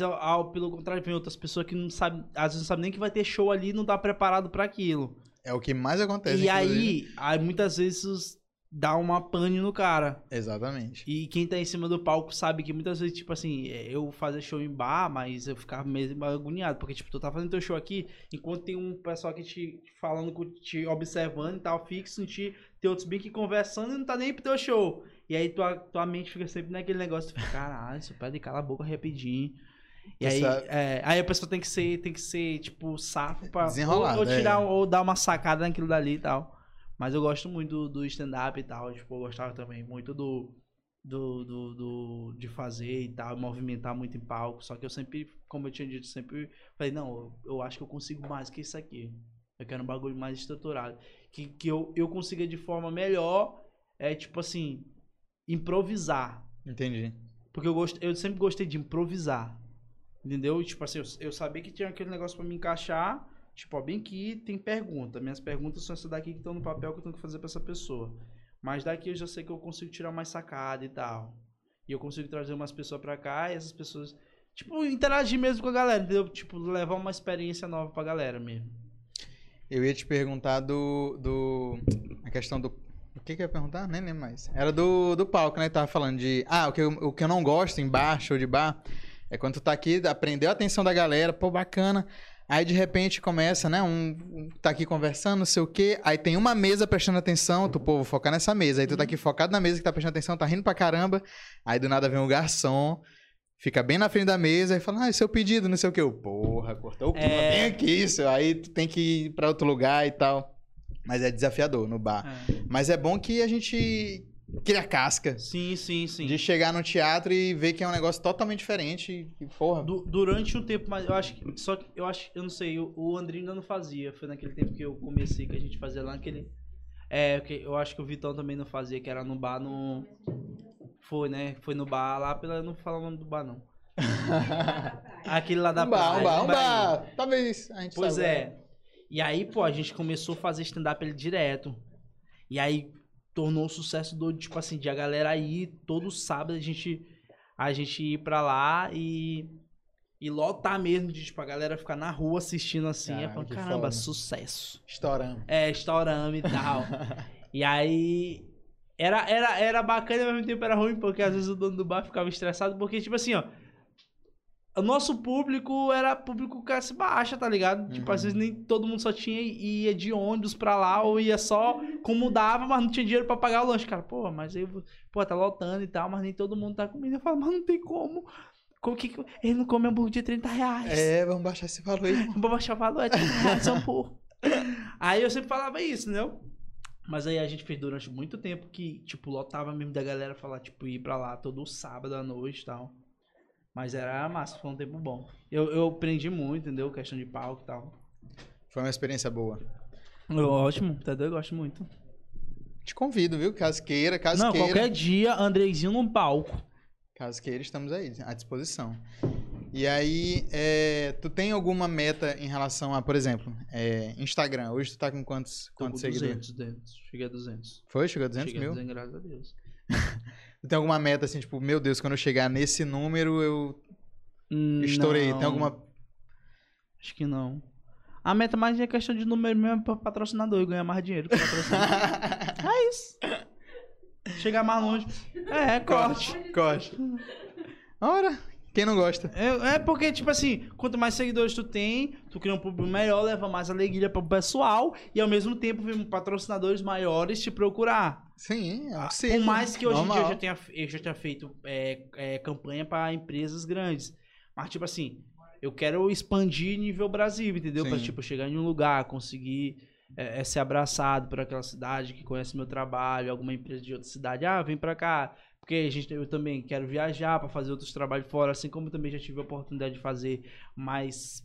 pelo contrário, vem outras pessoas que não sabem, às vezes não sabem nem que vai ter show ali e não tá preparado pra aquilo. É o que mais acontece. E aí muitas vezes... Dá uma pane no cara. Exatamente. E quem tá em cima do palco sabe que muitas vezes, tipo assim, eu fazia show em bar, mas eu ficava meio agoniado. Porque, tipo, tu tá fazendo teu show aqui, enquanto tem um pessoal que te falando, te observando e tal, fixo em ti, tem outros bem que conversando e não tá nem pro teu show. E aí tua mente fica sempre naquele negócio, tu fica, caralho, isso pede cala a boca rapidinho. E aí a pessoa tem que ser tipo, safo pra... Desenrolar, ou tirar, ou dar uma sacada naquilo dali e tal. Mas eu gosto muito do stand-up e tal. Tipo, eu gostava também muito de fazer e tal, movimentar muito em palco. Só que eu sempre, como eu tinha dito, sempre falei, não, eu acho que eu consigo mais que isso aqui. Eu quero um bagulho mais estruturado. Que eu consiga de forma melhor, tipo assim, improvisar. Entendi. Porque eu sempre gostei de improvisar. Entendeu? Tipo assim, eu sabia que tinha aquele negócio pra me encaixar, Tipo, ó, bem que tem pergunta. Minhas perguntas são essas daqui que estão no papel que eu tenho que fazer pra essa pessoa. Mas daqui eu já sei que eu consigo tirar mais sacada e tal. E eu consigo trazer umas pessoas pra cá e essas pessoas... Tipo, interagir mesmo com a galera, entendeu? Tipo, levar uma experiência nova pra galera mesmo. Eu ia te perguntar a questão do... O que que eu ia perguntar? Nem lembro mais. Era do palco, né? Tava falando de... Ah, o que eu não gosto em bar, show de bar, é quando tu tá aqui, aprendeu a atenção da galera, pô, bacana... Aí, de repente, começa, né, um tá aqui conversando, não sei o quê, aí tem uma mesa prestando atenção, tu, pô, vou focar nessa mesa. Aí tu tá aqui focado na mesa que tá prestando atenção, tá rindo pra caramba, aí do nada vem um garçom, fica bem na frente da mesa, aí fala, ah, esse é o pedido, não sei o quê. Eu, porra, cortou o clima, vem aqui, isso. Aí tu tem que ir pra outro lugar e tal. Mas é desafiador no bar. É. Mas é bom que a gente cria casca. Sim, sim, sim. De chegar no teatro e ver que é um negócio totalmente diferente. E, porra. Durante um tempo, mas eu acho que. Só que eu acho, eu não sei, o Andrinho ainda não fazia. Foi naquele tempo que eu comecei, que a gente fazia lá naquele. É, eu acho que o Vitão também não fazia, que era no bar no. Foi, né? Foi no bar lá pela. Eu não vou falar o nome do bar, não. Aquele lá da praia. Um bar. Talvez a gente pois é. Bem. E aí, pô, a gente começou a fazer stand-up ele direto. E aí. Tornou um sucesso do, tipo assim, de a galera ir todo sábado a gente ir pra lá e lotar mesmo, de tipo, a galera ficar na rua assistindo assim, ah, falando, caramba, foda. Sucesso. Estouramos. É, estouramos e tal. E aí, era bacana, mas ao mesmo tempo era ruim, porque às vezes o dono do bar ficava estressado, porque tipo assim, ó, o nosso público era público classe baixa, tá ligado? Tipo, às vezes nem todo mundo só tinha, ia de ônibus pra lá, ou ia só como dava, mas não tinha dinheiro pra pagar o lanche. Cara, pô, mas aí, pô, tá lotando e tal, mas nem todo mundo tá comendo. Eu falo, mas não tem como. Ele não come hambúrguer de R$30. É, vamos baixar esse valor aí. Vamos baixar o valor, é R$30, só por. Aí eu sempre falava isso, entendeu? Mas aí a gente fez durante muito tempo que, tipo, lotava mesmo da galera falar, tipo, ir pra lá todo sábado à noite e tal. Mas era massa, foi um tempo bom. Eu aprendi muito, entendeu? Questão de palco e tal. Foi uma experiência boa. Ótimo, tá doido? Eu gosto muito. Te convido, viu? Caso queira. Não, qualquer dia, Andreizinho no palco. Caso queira, estamos aí, à disposição. E aí, tu tem alguma meta em relação a, por exemplo, Instagram? Hoje tu tá com quantos seguidores? 200. Cheguei a 200. Foi? Chegou a 200 mil? Cheguei a 200, graças a Deus. Tem alguma meta assim, tipo, meu Deus, quando eu chegar nesse número eu estourei? Não. Tem alguma? Acho que não. A meta mais é questão de número mesmo pra patrocinador e ganhar mais dinheiro com patrocinador. É isso. Chegar mais longe. É, corte. Ora, quem não gosta? É porque, tipo assim, quanto mais seguidores tu tem, tu cria um público melhor, leva mais alegria pro pessoal e ao mesmo tempo vem patrocinadores maiores te procurar. Sim, é possível. Por mais que hoje em dia eu já tenha feito campanha para empresas grandes. Mas, tipo assim, eu quero expandir nível Brasil, entendeu? Para tipo, chegar em um lugar, conseguir ser abraçado por aquela cidade que conhece meu trabalho, alguma empresa de outra cidade. Ah, vem para cá. Porque eu também quero viajar para fazer outros trabalhos fora, assim como também já tive a oportunidade de fazer. Mas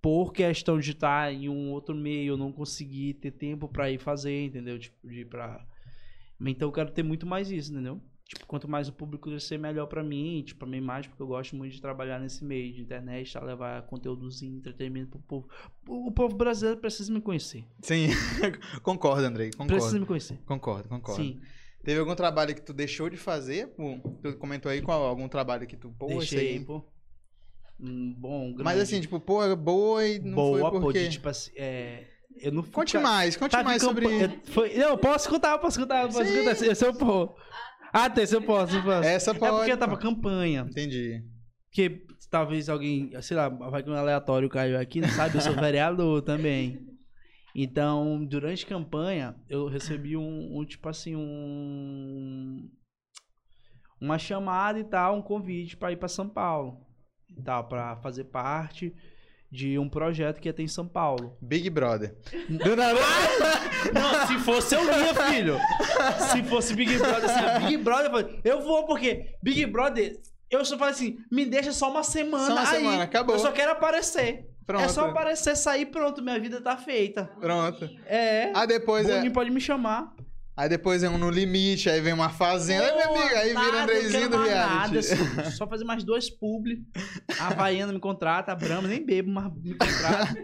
por questão de estar em um outro meio, eu não consegui ter tempo para ir fazer, entendeu? Tipo, de ir para... Então eu quero ter muito mais isso, entendeu? Tipo, quanto mais o público crescer, melhor pra mim, tipo, pra minha imagem, porque eu gosto muito de trabalhar nesse meio de internet, tá? Levar conteúdozinho, entretenimento pro povo. O povo brasileiro precisa me conhecer. Sim, concordo, Andrei, concordo. Precisa me conhecer. Concordo. Sim. Teve algum trabalho que tu deixou de fazer? Tu comentou aí qual algum trabalho que tu... Pô, deixei, aí, pô. Bom, grande. Mas assim, tipo, pô, é boa e não boa, foi porque... Boa, pô, de, tipo assim, Eu não... Conte mais sobre isso. Eu posso contar. Eu posso. Essa pode. É porque eu tava campanha. Entendi. Porque talvez alguém, sei lá, vai que um aleatório caiu aqui, não sabe? Eu sou vereador também. Então, durante campanha, eu recebi uma chamada e tal, um convite pra ir pra São Paulo e tal, pra fazer parte de um projeto que ia ter em São Paulo. Big Brother. Não, se fosse eu ia, filho. Se fosse Big Brother, assim, Big Brother, eu vou, porque Big Brother, eu só falo assim, me deixa só uma semana. Só uma semana, acabou. Eu só quero aparecer. Pronto. É só aparecer, sair, pronto, minha vida tá feita. Pronto. É. Aí depois Boninho pode me chamar. Aí depois é um No Limite, aí vem uma Fazenda, aí, meu amigo, aí vira Andreizinho do reality. Nada, só fazer mais 2 publi. A Havaiana me contrata, a Brahma, nem bebo, mas me contrata.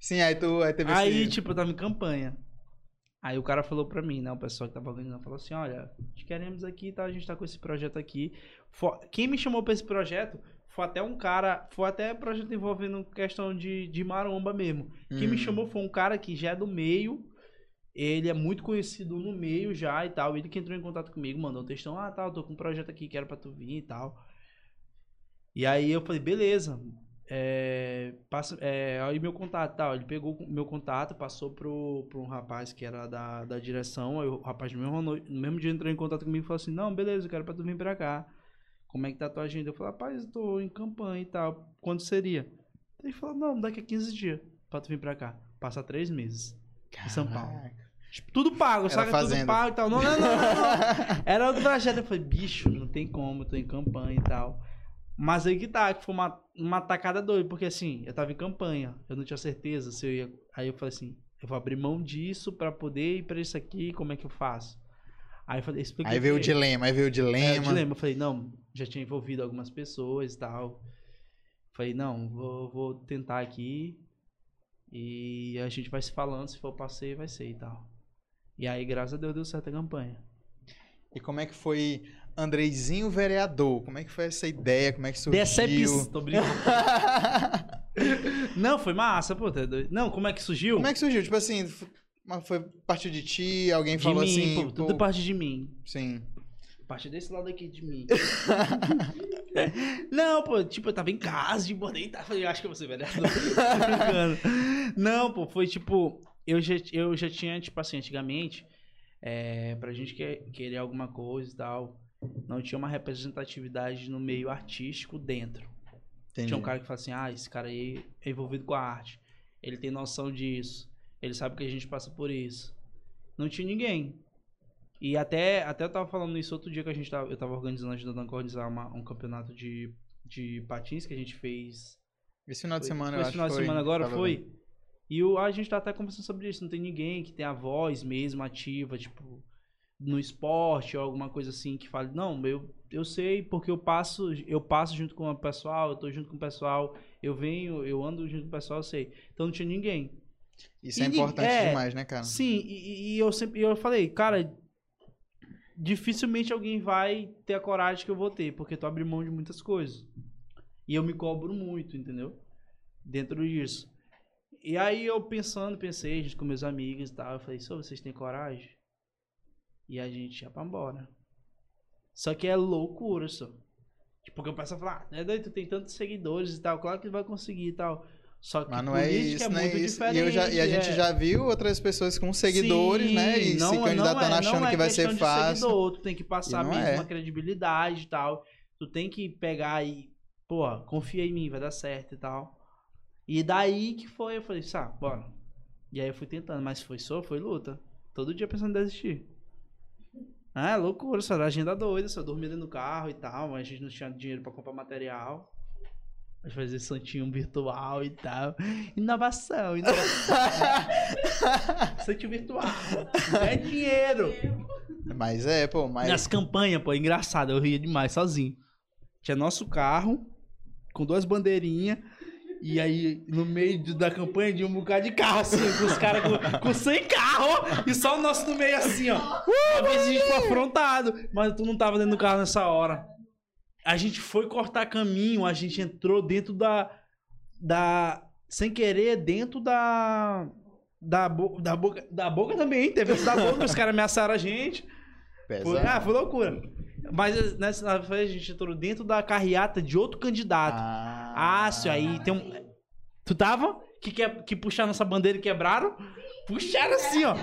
Sim, aí tu... Aí, teve aí esse... tipo, eu tava em campanha. Aí o cara falou pra mim, né? O pessoal que tava organizando falou assim, olha, nós queremos aqui e tá, tal, a gente tá com esse projeto aqui. Quem me chamou pra esse projeto foi até um cara... Foi até projeto envolvendo questão de maromba mesmo. Quem me chamou foi um cara que já é do meio... Ele é muito conhecido no meio já e tal. Ele que entrou em contato comigo, mandou um textão. Ah, tá, eu tô com um projeto aqui, quero pra tu vir e tal. E aí eu falei, beleza. Aí meu contato, tal. Ele pegou meu contato, passou pro um rapaz que era da direção. Aí o rapaz no mesmo dia entrou em contato comigo e falou assim, não, beleza, eu quero pra tu vir pra cá. Como é que tá a tua agenda? Eu falei, rapaz, eu tô em campanha e tal. Quando seria? Ele falou, não, daqui a 15 dias pra tu vir pra cá. Passa 3 meses. Caraca. Em São Paulo. Tipo, tudo pago, era saca? Fazenda. Tudo pago e tal. Não. Era outro projeto. Eu falei, bicho, não tem como, eu tô em campanha e tal. Mas aí que tá, que foi uma tacada doida, porque assim, eu tava em campanha, eu não tinha certeza se eu ia... Aí eu falei assim, eu vou abrir mão disso pra poder ir pra isso aqui, como é que eu faço? Aí eu falei, expliquei. Aí veio o dilema. Eu falei, não, já tinha envolvido algumas pessoas e tal. Falei, não, vou tentar aqui. E a gente vai se falando, se for passeio, vai ser e tal. E aí, graças a Deus, deu certo a campanha. E como é que foi Andreizinho vereador? Como é que foi essa ideia? Como é que surgiu? Tô brincando. Não, foi massa, pô. Não, como é que surgiu? Como é que surgiu? Tipo assim, foi parte de ti, alguém falou assim... Pô, tudo parte de mim. Sim. Parte desse lado aqui de mim. Não, pô, tipo, eu tava em casa de boa, nem tava. Falei, acho que eu vou ser vereador. Não, pô, foi tipo. Eu já tinha, tipo assim, antigamente, pra gente querer alguma coisa e tal, não tinha uma representatividade no meio artístico dentro. Entendi. Tinha um cara que fala assim: ah, esse cara aí é envolvido com a arte. Ele tem noção disso. Ele sabe que a gente passa por isso. Não tinha ninguém. E até eu tava falando isso outro dia que eu tava organizando, ajudando a organizar um campeonato de patins que a gente fez. Esse final de semana, eu acho. Esse final de semana agora foi. E a gente tá até conversando sobre isso. Não tem ninguém que tenha a voz mesmo ativa, tipo, no esporte ou alguma coisa assim que fale, não, eu sei porque eu passo junto com o pessoal, eu tô junto com o pessoal, eu venho, eu ando junto com o pessoal, eu sei. Então não tinha ninguém. Isso é importante demais, né, cara? Sim, e eu falei, cara... Dificilmente alguém vai ter a coragem que eu vou ter, porque tu abre mão de muitas coisas. E eu me cobro muito, entendeu? Dentro disso. E aí eu pensei com meus amigos e tal, eu falei, só vocês têm coragem? E a gente ia pra embora. Só que é loucura, só. Porque eu passo a falar, né, daí tu tem tantos seguidores e tal, claro que vai conseguir e tal. Só que mas não é isso, é muito diferente. E a gente já viu outras pessoas com seguidores, sim, né? E não, se candidatando achando que vai ser fácil. Seguidor, tu tem que passar mesmo uma credibilidade e tal. Tu tem que pegar e, pô, confia em mim, vai dar certo e tal. E daí que foi, eu falei, sabe, bora. E aí eu fui tentando, mas foi luta. Todo dia pensando em desistir. Ah, loucura, só era agenda doida, só dormia dentro do carro e tal, mas a gente não tinha dinheiro pra comprar material. Fazer santinho virtual e tal. Inovação. Santinho virtual. É dinheiro. Mas é, pô. Mas... Nas campanhas, pô, engraçado. Eu ria demais, sozinho. Tinha nosso carro, com 2 bandeirinhas. E aí, no meio da campanha, de um bocado de carro, assim, com os caras com 100 carros, e só o nosso no meio, assim, ó. Às vezes a gente foi afrontado. Mas tu não tava dentro do carro nessa hora. A gente foi cortar caminho, a gente entrou dentro sem querer, dentro da boca também. Teve esse da boca, os caras ameaçaram a gente. Foi loucura. Mas nessa vez a gente entrou dentro da carreata de outro candidato. Aí tem um... Tu tava? Que puxaram nossa bandeira e quebraram? Puxaram assim, ó.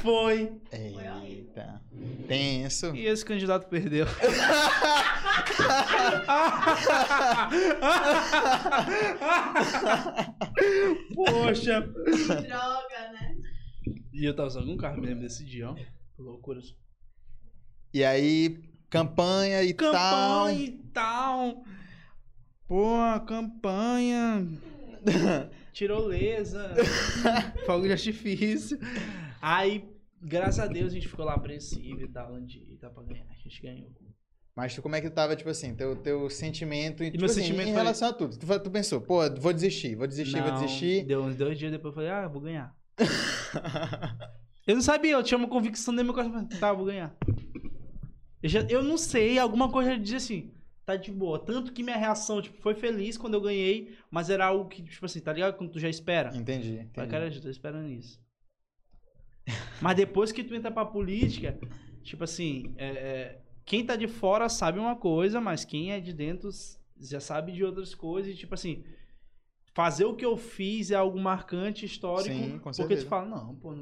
Foi. Eita. Tenso. E esse candidato perdeu. Poxa. Que droga, né? E eu tava usando um carro, me lembro desse dia, ó. Loucuras. E aí, campanha e tal. Pô, campanha. Tirolesa. Fogo de artifício. Aí, graças a Deus, a gente ficou lá apreensivo e tal, onde tá pra ganhar. A gente ganhou. Mas como é que tu tava, tipo assim, teu sentimento, e tipo assim, sentimento em relação a tudo? Tu pensou, pô, vou desistir. Deu uns 2 dias depois, eu falei, ah, vou ganhar. Eu não sabia, eu tinha uma convicção dentro do meu coração, tá, vou ganhar. Eu não sei, alguma coisa dizia assim, tá de boa. Tanto que minha reação, tipo, foi feliz quando eu ganhei, mas era algo que, tipo assim, tá ligado? Quando tu já espera. Entendi. Mas, cara, eu tô esperando isso. Mas depois que tu entra pra política, tipo assim, quem tá de fora sabe uma coisa, mas quem é de dentro já sabe de outras coisas. E, tipo assim, fazer o que eu fiz é algo marcante, histórico. Sim, com certeza. Porque tu fala, não, pô,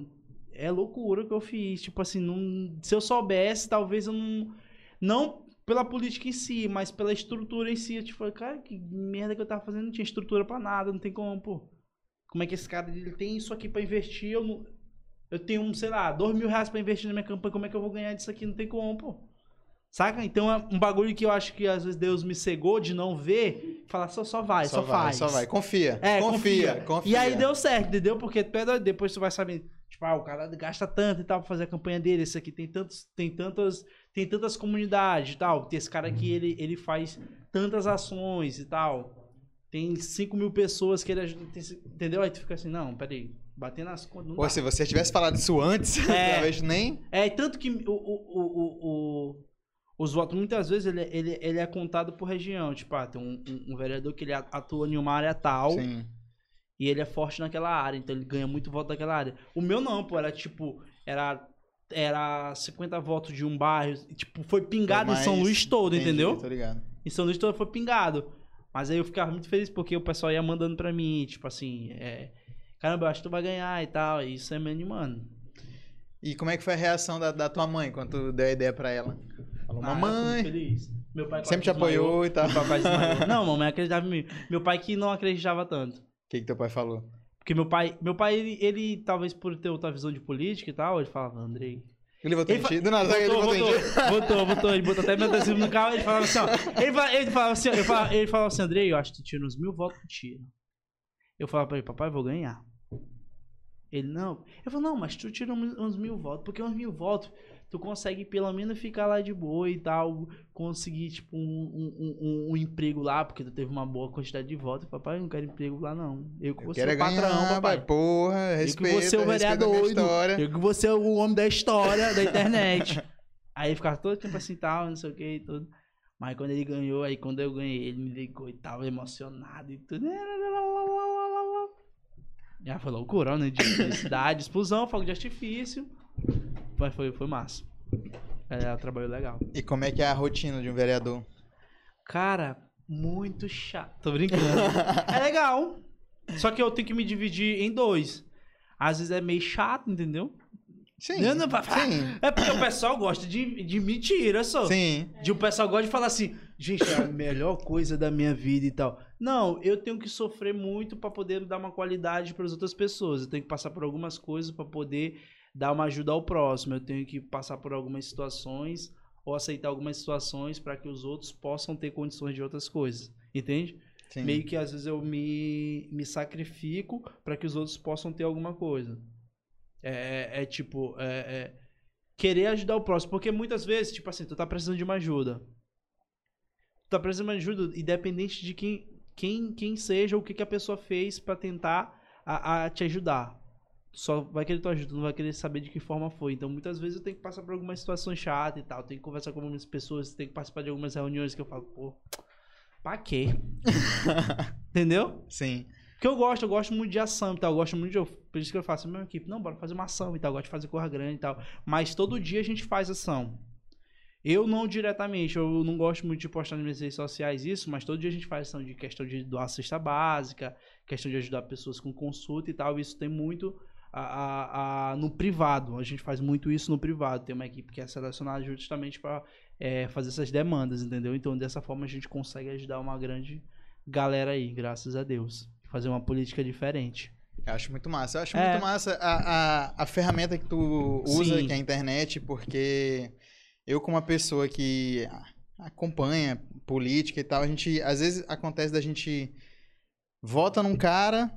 é loucura o que eu fiz. Tipo assim, não, se eu soubesse, talvez eu não... Não pela política em si, mas pela estrutura em si. Eu, tipo, cara, que merda que eu tava fazendo. Não tinha estrutura pra nada, não tem como, pô. Como é que esse cara, ele tem isso aqui pra investir? Eu, não, eu tenho, sei lá, R$2.000 pra investir na minha campanha. Como é que eu vou ganhar disso aqui? Não tem como, pô. Saca? Então é um bagulho que eu acho que às vezes Deus me cegou de não ver, falar só vai, confia. É, confia. E aí deu certo, entendeu? Porque depois tu vai saber, tipo, ah, o cara gasta tanto e tal pra fazer a campanha dele, esse aqui tem tantas comunidades e tal, esse cara aqui ele faz tantas ações e tal, tem 5 mil pessoas que ele ajuda, entendeu? Aí tu fica assim, não, peraí. Bater nas contas. Pô, se você tivesse falado isso antes, talvez nem. É, tanto que os votos, muitas vezes, ele é contado por região. Tipo, ah, tem um vereador que ele atua em uma área tal. Sim. E ele é forte naquela área, então ele ganha muito voto daquela área. O meu não, pô, era tipo... Era 50 votos de um bairro. Tipo, foi pingado em São Luís todo, entendeu? Tô ligado. Em São Luís todo foi pingado. Mas aí eu ficava muito feliz porque o pessoal ia mandando pra mim, tipo assim... Caramba, eu acho que tu vai ganhar e tal. E isso é me animando. E como é que foi a reação da tua mãe quando tu deu a ideia pra ela? Falou, mamãe, feliz. Meu pai sempre te apoiou e tal. Meu papai desmaiou. Não, mamãe acreditava em mim. Meu pai que não acreditava tanto. O que teu pai falou? Porque meu pai ele talvez por ter outra visão de política e tal, ele falava, Andrei... Ele votou em ti? Do nada, ele votou em ti. Votou, ele botou até meu adesivo no carro, ele falava assim, ó. Ele falava assim, Andrei, eu acho que tu tira uns 1000 votos por tiro. Eu falava pra ele, papai, vou ganhar. Ele, não. Eu falei, não, mas tu tira uns 1000 votos, porque uns 1000 votos... Tu consegue pelo menos ficar lá de boa e tal, conseguir, tipo, um emprego lá, porque tu teve uma boa quantidade de votos. Papai, eu não quero emprego lá, não. Eu que você é o patrão, papai. Porra, respeito, eu que você é o vereador, eu que você é o homem da história da internet. Aí ele ficava todo tempo assim, tal, não sei o que e tudo. Mas quando ele ganhou, aí quando eu ganhei, ele me ligou e tava emocionado e tudo. Já foi loucura, né? De felicidade, explosão, fogo de artifício. Mas foi massa. Ela trabalhou legal. E como é que é a rotina de um vereador? Cara, muito chato. Tô brincando. É legal. Só que eu tenho que me dividir em 2. Às vezes é meio chato, entendeu? Sim. Não, sim. É porque o pessoal gosta de mentira, só. Sim. O pessoal gosta de falar assim, gente, é a melhor coisa da minha vida e tal. Não, eu tenho que sofrer muito pra poder dar uma qualidade pras outras pessoas. Eu tenho que passar por algumas coisas pra poder... dar uma ajuda ao próximo, eu tenho que passar por algumas situações ou aceitar algumas situações para que os outros possam ter condições de outras coisas, entende? Sim. Meio que às vezes eu me sacrifico para que os outros possam ter alguma coisa. Querer ajudar o próximo, porque muitas vezes, tipo assim, tu tá precisando de uma ajuda, independente de quem seja, o que a pessoa fez para tentar a te ajudar. Só vai querer tua ajuda, não vai querer saber de que forma foi. Então, muitas vezes eu tenho que passar por algumas situações chatas e tal. Tenho que conversar com algumas pessoas, tenho que participar de algumas reuniões que eu falo, pô, pra quê? Entendeu? Sim. Porque eu gosto muito de ação e tal. Eu gosto muito de... Por isso que eu faço a minha equipe. Não, bora fazer uma ação e tal. Eu gosto de fazer corra grande e tal. Mas todo dia a gente faz ação. Eu não diretamente. Eu não gosto muito de postar nas minhas redes sociais isso, mas todo dia a gente faz ação de questão de doar cesta básica, questão de ajudar pessoas com consulta e tal. Isso tem muito... no privado, a gente faz muito isso no privado, tem uma equipe que é selecionada justamente para fazer essas demandas, entendeu? Então dessa forma a gente consegue ajudar uma grande galera aí, graças a Deus, fazer uma política diferente. Eu acho muito massa, muito massa a ferramenta que tu usa, sim, que é a internet, porque eu como uma pessoa que acompanha política e tal, a gente, às vezes acontece da gente vota num cara...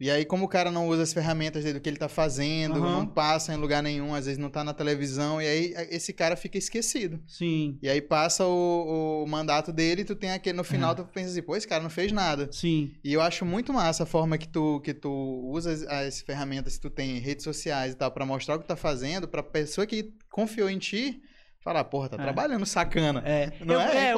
E aí, como o cara não usa as ferramentas dele, do que ele tá fazendo, não passa em lugar nenhum, às vezes não tá na televisão, e aí esse cara fica esquecido. Sim. E aí passa o mandato dele e tu tem aquele, no final, tu pensa assim, pô, esse cara não fez nada. Sim. E eu acho muito massa a forma que tu usa as ferramentas, se tu tem redes sociais e tal, pra mostrar o que tá fazendo, pra pessoa que confiou em ti, falar, porra, tá trabalhando sacana. É. Não é?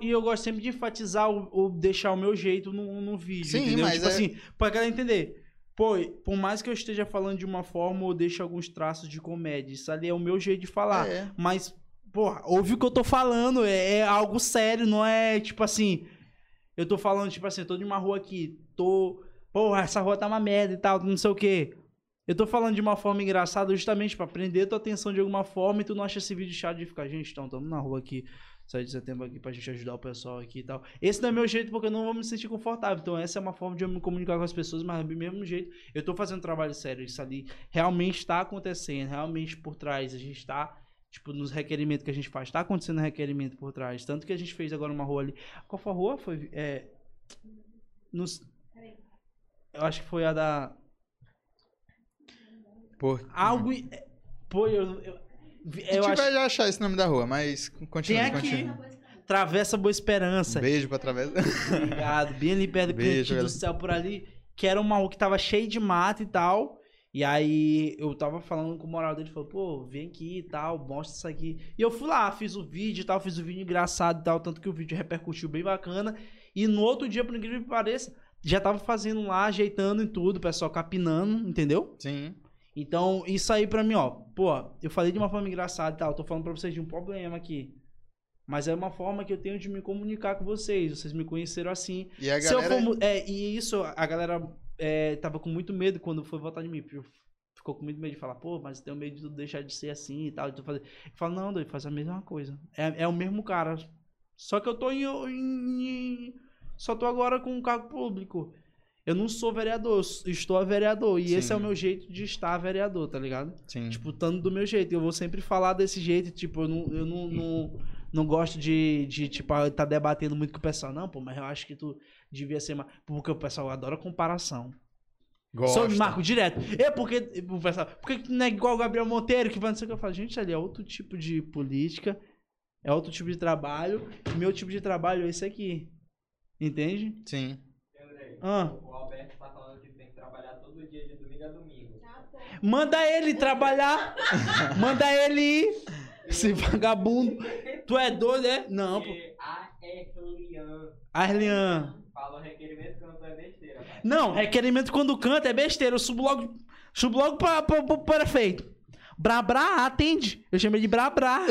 Eu gosto sempre de enfatizar ou deixar o meu jeito no vídeo. Sim, entendeu? Mas tipo assim, pra galera entender. Pô, por mais que eu esteja falando de uma forma, eu deixo alguns traços de comédia. Isso ali é o meu jeito de falar. É. Mas, porra, ouve o que eu tô falando. É algo sério, não é tipo assim. Eu tô falando, tipo assim, tô de uma rua aqui, tô. Porra, essa rua tá uma merda e tal, não sei o quê. Eu tô falando de uma forma engraçada justamente pra prender tua atenção de alguma forma e tu não acha esse vídeo chato de ficar, gente, então, tamo na rua aqui, 7 de setembro aqui pra gente ajudar o pessoal aqui e tal. Esse não é meu jeito porque eu não vou me sentir confortável. Então essa é uma forma de eu me comunicar com as pessoas, mas do mesmo jeito eu tô fazendo um trabalho sério. Isso ali realmente tá acontecendo, realmente por trás. A gente tá, tipo, nos requerimentos que a gente faz, tá acontecendo requerimento por trás. Tanto que a gente fez agora uma rua ali. Qual foi a rua? Foi, eu acho que foi a da... Por... Algo... Pô, eu acho... vai achar esse nome da rua, mas continua. Tem aqui, Travessa Boa Esperança. Um beijo pra Travessa. Obrigado. Bem ali perto do Cantinho do Céu, por ali, que era uma rua que tava cheia de mato e tal. E aí eu tava falando com o moral dele, falou, pô, vem aqui e tal, mostra isso aqui. E eu fui lá, fiz o vídeo e tal, fiz o vídeo engraçado e tal, tanto que o vídeo repercutiu bem bacana. E no outro dia, por incrível que pareça, já tava fazendo lá, ajeitando e tudo, o pessoal capinando, entendeu? Sim. Então, isso aí pra mim, ó, pô, eu falei de uma forma engraçada e tal, eu tô falando pra vocês de um problema aqui, mas é uma forma que eu tenho de me comunicar com vocês, vocês me conheceram assim. E a galera... e isso, a galera tava com muito medo quando foi votar de mim, ficou com muito medo de falar, pô, mas eu tenho medo de tudo deixar de ser assim e tal, de tu fazer. Eu falo, não, doido, faz a mesma coisa, é o mesmo cara, só que eu tô só tô agora com um cargo público. Eu não sou vereador, eu estou vereador. E sim, esse é o meu jeito de estar vereador, tá ligado? Sim. Tipo, estando do meu jeito. Eu vou sempre falar desse jeito, tipo, eu não gosto de tipo, tá debatendo muito com o pessoal. Não, pô, mas eu acho que tu devia ser mais... Porque o pessoal adora comparação. Gosta. Só me marco direto. É porque o pessoal... Por que não é igual o Gabriel Monteiro, que vai não sei o que eu falo? Gente, ali é outro tipo de política, é outro tipo de trabalho. Meu tipo de trabalho é esse aqui. Entende? Sim. O Alberto tá falando que tem que trabalhar todo dia, de domingo a domingo. Manda ele trabalhar. Manda ele ir. Esse vagabundo. Tu é doido, é? Não, pô. A Erlian. Fala requerimento quando é besteira. Pai. Não, requerimento quando canta é besteira. Eu subo logo pro prefeito. Brabrá, atende. Eu chamei de Brabrá.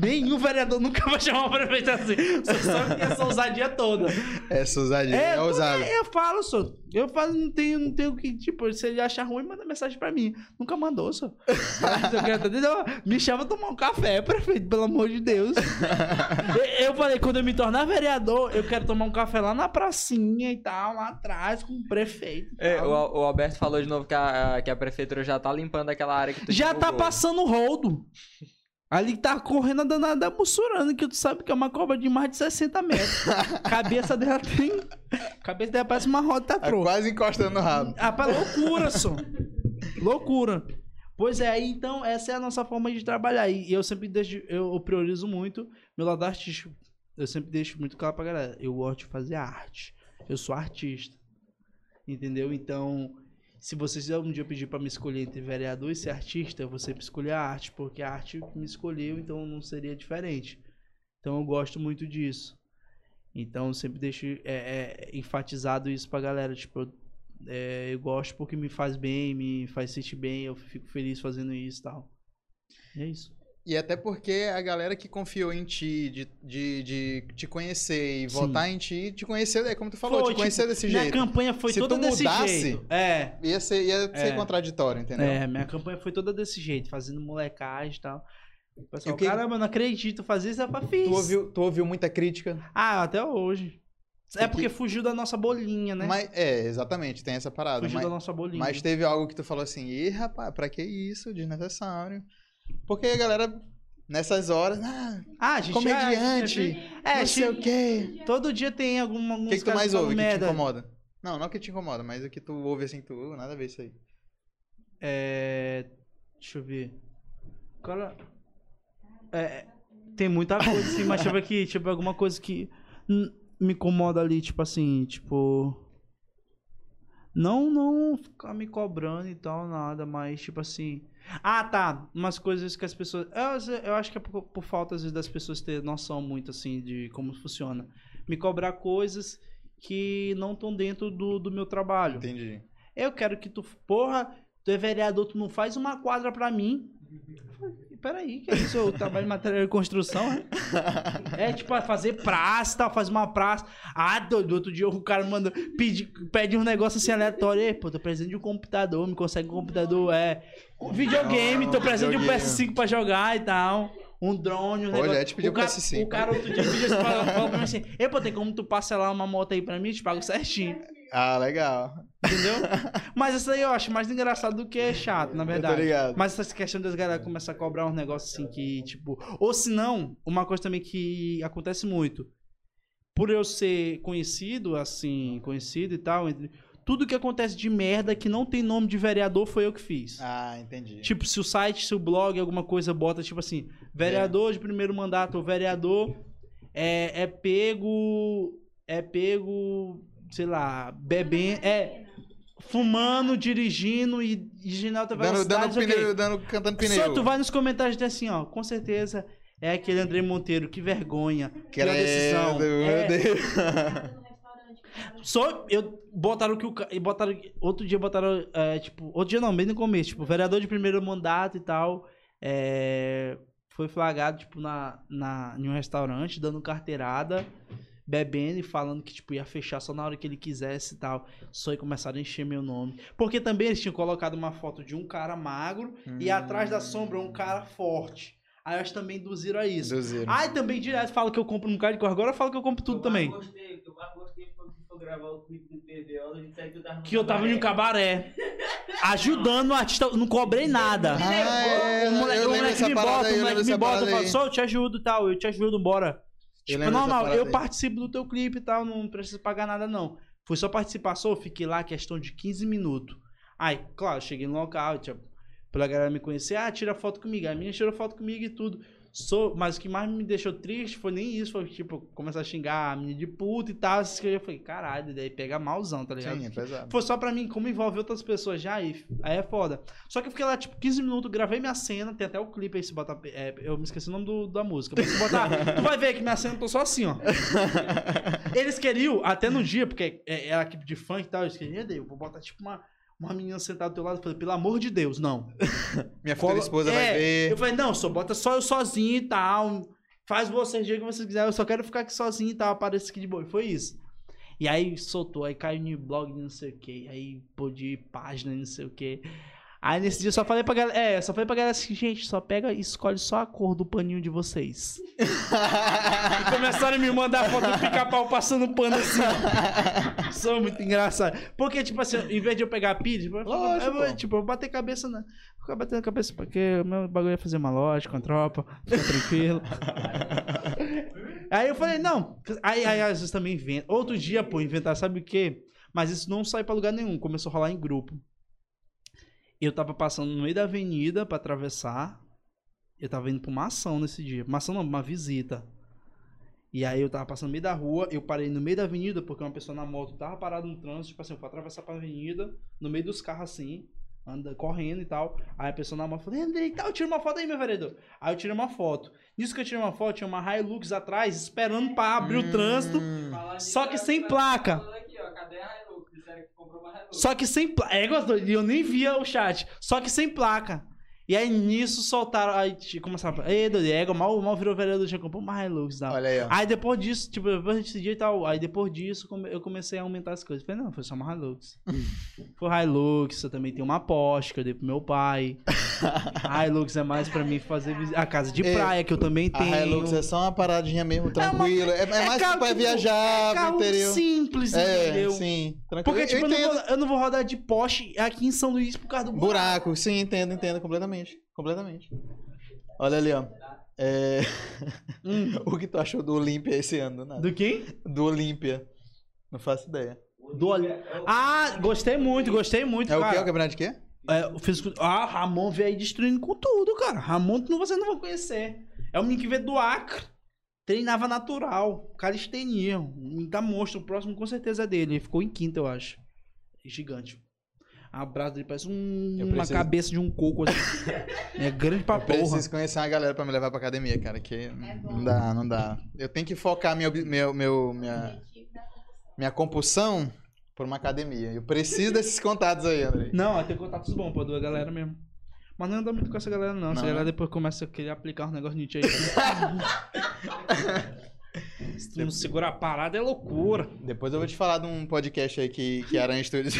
Nenhum vereador nunca vai chamar o prefeito assim. Só que essa ousadia toda. Essa ousadia é ousada. Eu falo, senhor. Eu falo, não tenho que... Tipo, se ele achar ruim, manda mensagem pra mim. Nunca mandou, senhor. Me chama pra tomar um café, prefeito. Pelo amor de Deus. Eu falei, quando eu me tornar vereador, eu quero tomar um café lá na pracinha e tal, lá atrás, com o prefeito. O Alberto falou de novo que a prefeitura já tá limpando aquela área que já tá passando roldo. Ali tá correndo a danada mussurando, que tu sabe que é uma cobra de mais de 60 metros. Cabeça dela parece uma rota troca. Quase encostando no rabo. Ah, pra loucura, só. Loucura. Pois é, então essa é a nossa forma de trabalhar. E eu sempre deixo, eu priorizo muito meu lado artístico. Eu sempre deixo muito claro pra galera. Eu gosto de fazer arte. Eu sou artista. Entendeu? Então... Se vocês algum dia pedir pra me escolher entre vereador e ser artista, eu vou sempre escolher a arte, porque a arte me escolheu, então não seria diferente. Então eu gosto muito disso. Então eu sempre deixo enfatizado isso pra galera. Tipo, eu gosto porque me faz bem, me faz sentir bem, eu fico feliz fazendo isso e tal. É isso. E até porque a galera que confiou em ti, de te conhecer e sim, votar em ti, te conhecer, é como tu falou, te conhecer tipo, desse jeito. Minha campanha foi se toda desse mudasse, jeito. Ia ser contraditório, entendeu? Minha campanha foi toda desse jeito, fazendo molecagem e tal. O pessoal, caramba, não acredito, fazer isso é pra fiz. Tu ouviu muita crítica? Ah, até hoje. Porque fugiu da nossa bolinha, né? Mas, exatamente, tem essa parada. Fugiu da nossa bolinha. Mas teve algo que tu falou assim, ih, rapaz, pra que isso? Desnecessário. Porque a galera, nessas horas, a gente comediante, não sei o quê. Todo dia tem alguma música. O que tu mais ouve que te incomoda? Não, não que te incomoda, mas o que tu ouve assim, tu... Nada a ver isso aí. É... Deixa eu ver. Cara... É... Tem muita coisa, assim, mas tipo aqui, tipo, alguma coisa que me incomoda ali, tipo assim, tipo... Não ficar me cobrando e tal, nada, mas tipo assim... Ah, tá, umas coisas que as pessoas... Eu acho que é por falta, às vezes, das pessoas ter noção muito, assim, de como funciona. Me cobrar coisas que não estão dentro do meu trabalho. Entendi. Eu quero que tu... Porra, tu é vereador, tu não faz uma quadra pra mim. Peraí, que é isso? Eu trabalho em material de construção, né? É tipo fazer praça, tal, fazer uma praça. Ah, do outro dia o cara manda, pede um negócio assim aleatório. Ei, pô, tô precisando de um computador, me consegue um computador, é. Um videogame, tô precisando de um PS5 pra jogar e tal. Um drone, um negócio. Olha, te pediu o PS5. O cara outro dia pediu pra mim assim: ei, pô, tem como tu parcelar uma moto aí pra mim? Eu te pago certinho. Ah, legal. Entendeu? Mas isso aí eu acho mais engraçado do que chato, na verdade. Tô ligado. Mas essa questão das galera começar a cobrar uns negócios assim que, tipo... Ou se não, uma coisa também que acontece muito. Por eu ser conhecido, assim, conhecido e tal... Tudo que acontece de merda que não tem nome de vereador foi eu que fiz. Ah, entendi. Tipo, se o site, se o blog, alguma coisa bota, tipo assim... Vereador de primeiro mandato, ou vereador é pego... É pego... sei lá, bebendo, fumando, dirigindo e dirigindo alta velocidade, cantando pneu. Só tu vai nos comentários e diz assim, ó, com certeza é aquele Andrei Monteiro, que vergonha, que decisão. Só eu botaram que o botaram outro dia botaram tipo, outro dia não, bem no começo, tipo, vereador de primeiro mandato e tal, foi flagrado tipo em um restaurante dando carteirada, bebendo e falando que, tipo, ia fechar só na hora que ele quisesse e tal. Só e começaram a encher meu nome. Porque também eles tinham colocado uma foto de um cara magro e atrás da sombra um cara forte. Aí eu acho que também induziram a isso. Aí também direto fala que eu compro um cara de cor. Agora fala que eu compro tudo também. Eu gostei quando for gravar o clipe do PVO, a gente sabe que eu tava em um cabaré. Ajudando o artista, não cobrei nada. O moleque me bota, eu falo, só eu te ajudo e tal, eu te ajudo, bora. Tipo, eu participo do teu clipe e tal, não preciso pagar nada, não. Fui só participar, fiquei lá, questão de 15 minutos. Aí, claro, cheguei no local, tipo, pra galera me conhecer, tira foto comigo. A minha tirou foto comigo e tudo. Mas o que mais me deixou triste foi nem isso, foi, tipo, começar a xingar a menina de puta e tal. Eu falei, caralho, daí pega malzão, tá ligado? Sim, é pesado. Foi só pra mim, como envolve outras pessoas já, aí é foda. Só que eu fiquei lá, tipo, 15 minutos, gravei minha cena, tem até o clipe aí, se botar... eu me esqueci o nome da música. Mas se botar, tu vai ver que minha cena, eu tô só assim, ó. Eles queriam, até no dia, porque era equipe de funk e tal, eles queriam, eu vou botar, tipo, uma menina sentada do teu lado, eu falei, pelo amor de Deus, não. Minha futura esposa vai ver. Eu falei, não, bota só eu sozinho e tal. Faz vocês o dia que vocês quiserem. Eu só quero ficar aqui sozinho e tal. Aparece aqui de boa. E foi isso. E aí soltou, aí caiu no blog, não sei o quê. Aí pô de página, não sei o quê. Aí nesse dia eu só falei pra galera, assim, gente, só pega e escolhe só a cor do paninho de vocês. E começaram a me mandar foto do pica-pau passando pano assim. Sou muito engraçado. Porque, tipo assim, em vez de eu pegar pilha, eu vou bater cabeça na... Ficar batendo cabeça porque o meu bagulho ia fazer uma loja com a tropa, ficar tranquilo. Aí eu falei, não. Aí às vezes também inventa. Outro dia, pô, inventar, sabe o quê? Mas isso não sai pra lugar nenhum. Começou a rolar em grupo. Eu tava passando no meio da avenida pra atravessar. Eu tava indo pra uma ação nesse dia. Uma ação não, uma visita. E aí eu tava passando no meio da rua. Eu parei no meio da avenida porque uma pessoa na moto tava parada no trânsito. Tipo assim, eu fui atravessar pra avenida. No meio dos carros assim. Correndo e tal. Aí a pessoa na moto falou, Andrei, tal, tira uma foto aí, meu vereador. Aí eu tirei uma foto. Nisso que eu tirei uma foto, tinha uma Hilux atrás, esperando pra abrir o trânsito. Só que sem placa. Cadê a Hilux? Disseram que comprou uma Hilux. Só que sem placa. Eu nem via o chat. Só que sem placa. E aí nisso soltaram. Aí começaram a. Ei, Diego, mal virou vereador, já comprou uma Hilux. Olha aí, ó. Aí depois disso, tipo, depois desse dia e tal. Aí depois disso eu comecei a aumentar as coisas. Falei, não, foi só uma Hilux. Foi Hilux, eu também tenho uma Porsche que eu dei pro meu pai. A Hilux é mais pra mim fazer a casa de praia, que eu também tenho. A Hilux é só uma paradinha mesmo, tranquila. É mais pra viajar, pro interior. Simples, entendeu? Sim, tranquilo. Porque, tipo, eu não vou rodar de Porsche aqui em São Luís por causa do buraco. Sim, entendo completamente. Olha ali, ó. O que tu achou do Olímpia esse ano? Nada. Do quem? Do Olímpia. Não faço ideia. O Do... Ah, gostei muito, cara. É o que? É o campeonato de quê? É, físico... Ah, Ramon veio aí destruindo com tudo, cara. Ramon você não vai conhecer. É o menino que veio do Acre. Treinava natural, calistenia. Tá monstro, o próximo com certeza é dele. Ele ficou em quinta, eu acho. Gigante. A braço dele parece uma cabeça de um coco assim. É grande pra porra. Eu preciso conhecer uma galera pra me levar pra academia, cara. Que é não dá, não dá. Eu tenho que focar minha compulsão por uma academia. Eu preciso desses contatos aí, Andrei. Não, tem contatos bons pra duas galera mesmo. Mas não anda muito com essa galera, não. Essa galera depois começa a querer aplicar uns negócios nítidos aí. Se tu não segurar a parada, é loucura. Depois eu vou te falar de um podcast aí que Aranha Studios.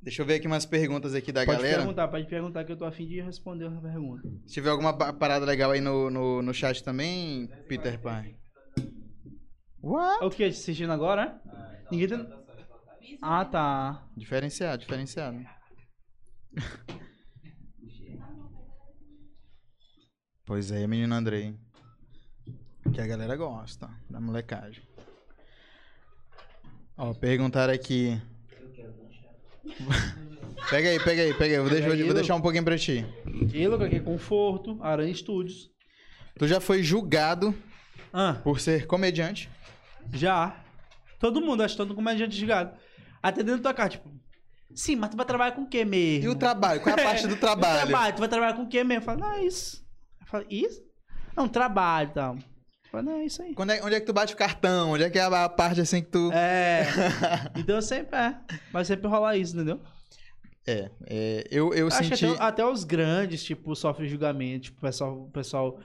Deixa eu ver aqui umas perguntas aqui da galera. Pode perguntar que eu tô afim de responder essa pergunta. Se tiver alguma parada legal aí no chat também, Peter Parker. O que? Assistindo agora? Ninguém tem... Ah, tá. Diferenciado. Pois é, menino Andrei. Que a galera gosta da molecagem. Ó, perguntaram aqui. Pega aí. Vou deixar um pouquinho pra ti. Elo, que é conforto, Aranha Studios. Tu já foi julgado por ser comediante? Já. Todo mundo, acho que todo comediante julgado. Até dentro da tua cara, tipo... Sim, mas tu vai trabalhar com o quê mesmo? E o trabalho? Qual é a parte do trabalho? Tu vai trabalhar com o quê mesmo? Eu falo, isso... Isso? É um trabalho e tal. Não, é isso aí. Onde é que tu bate o cartão? Onde é que é a parte assim que tu... É. Então sempre é. Vai sempre rolar isso, entendeu? Eu acho senti... Até os grandes, tipo, sofrem julgamento. Tipo, o pessoal...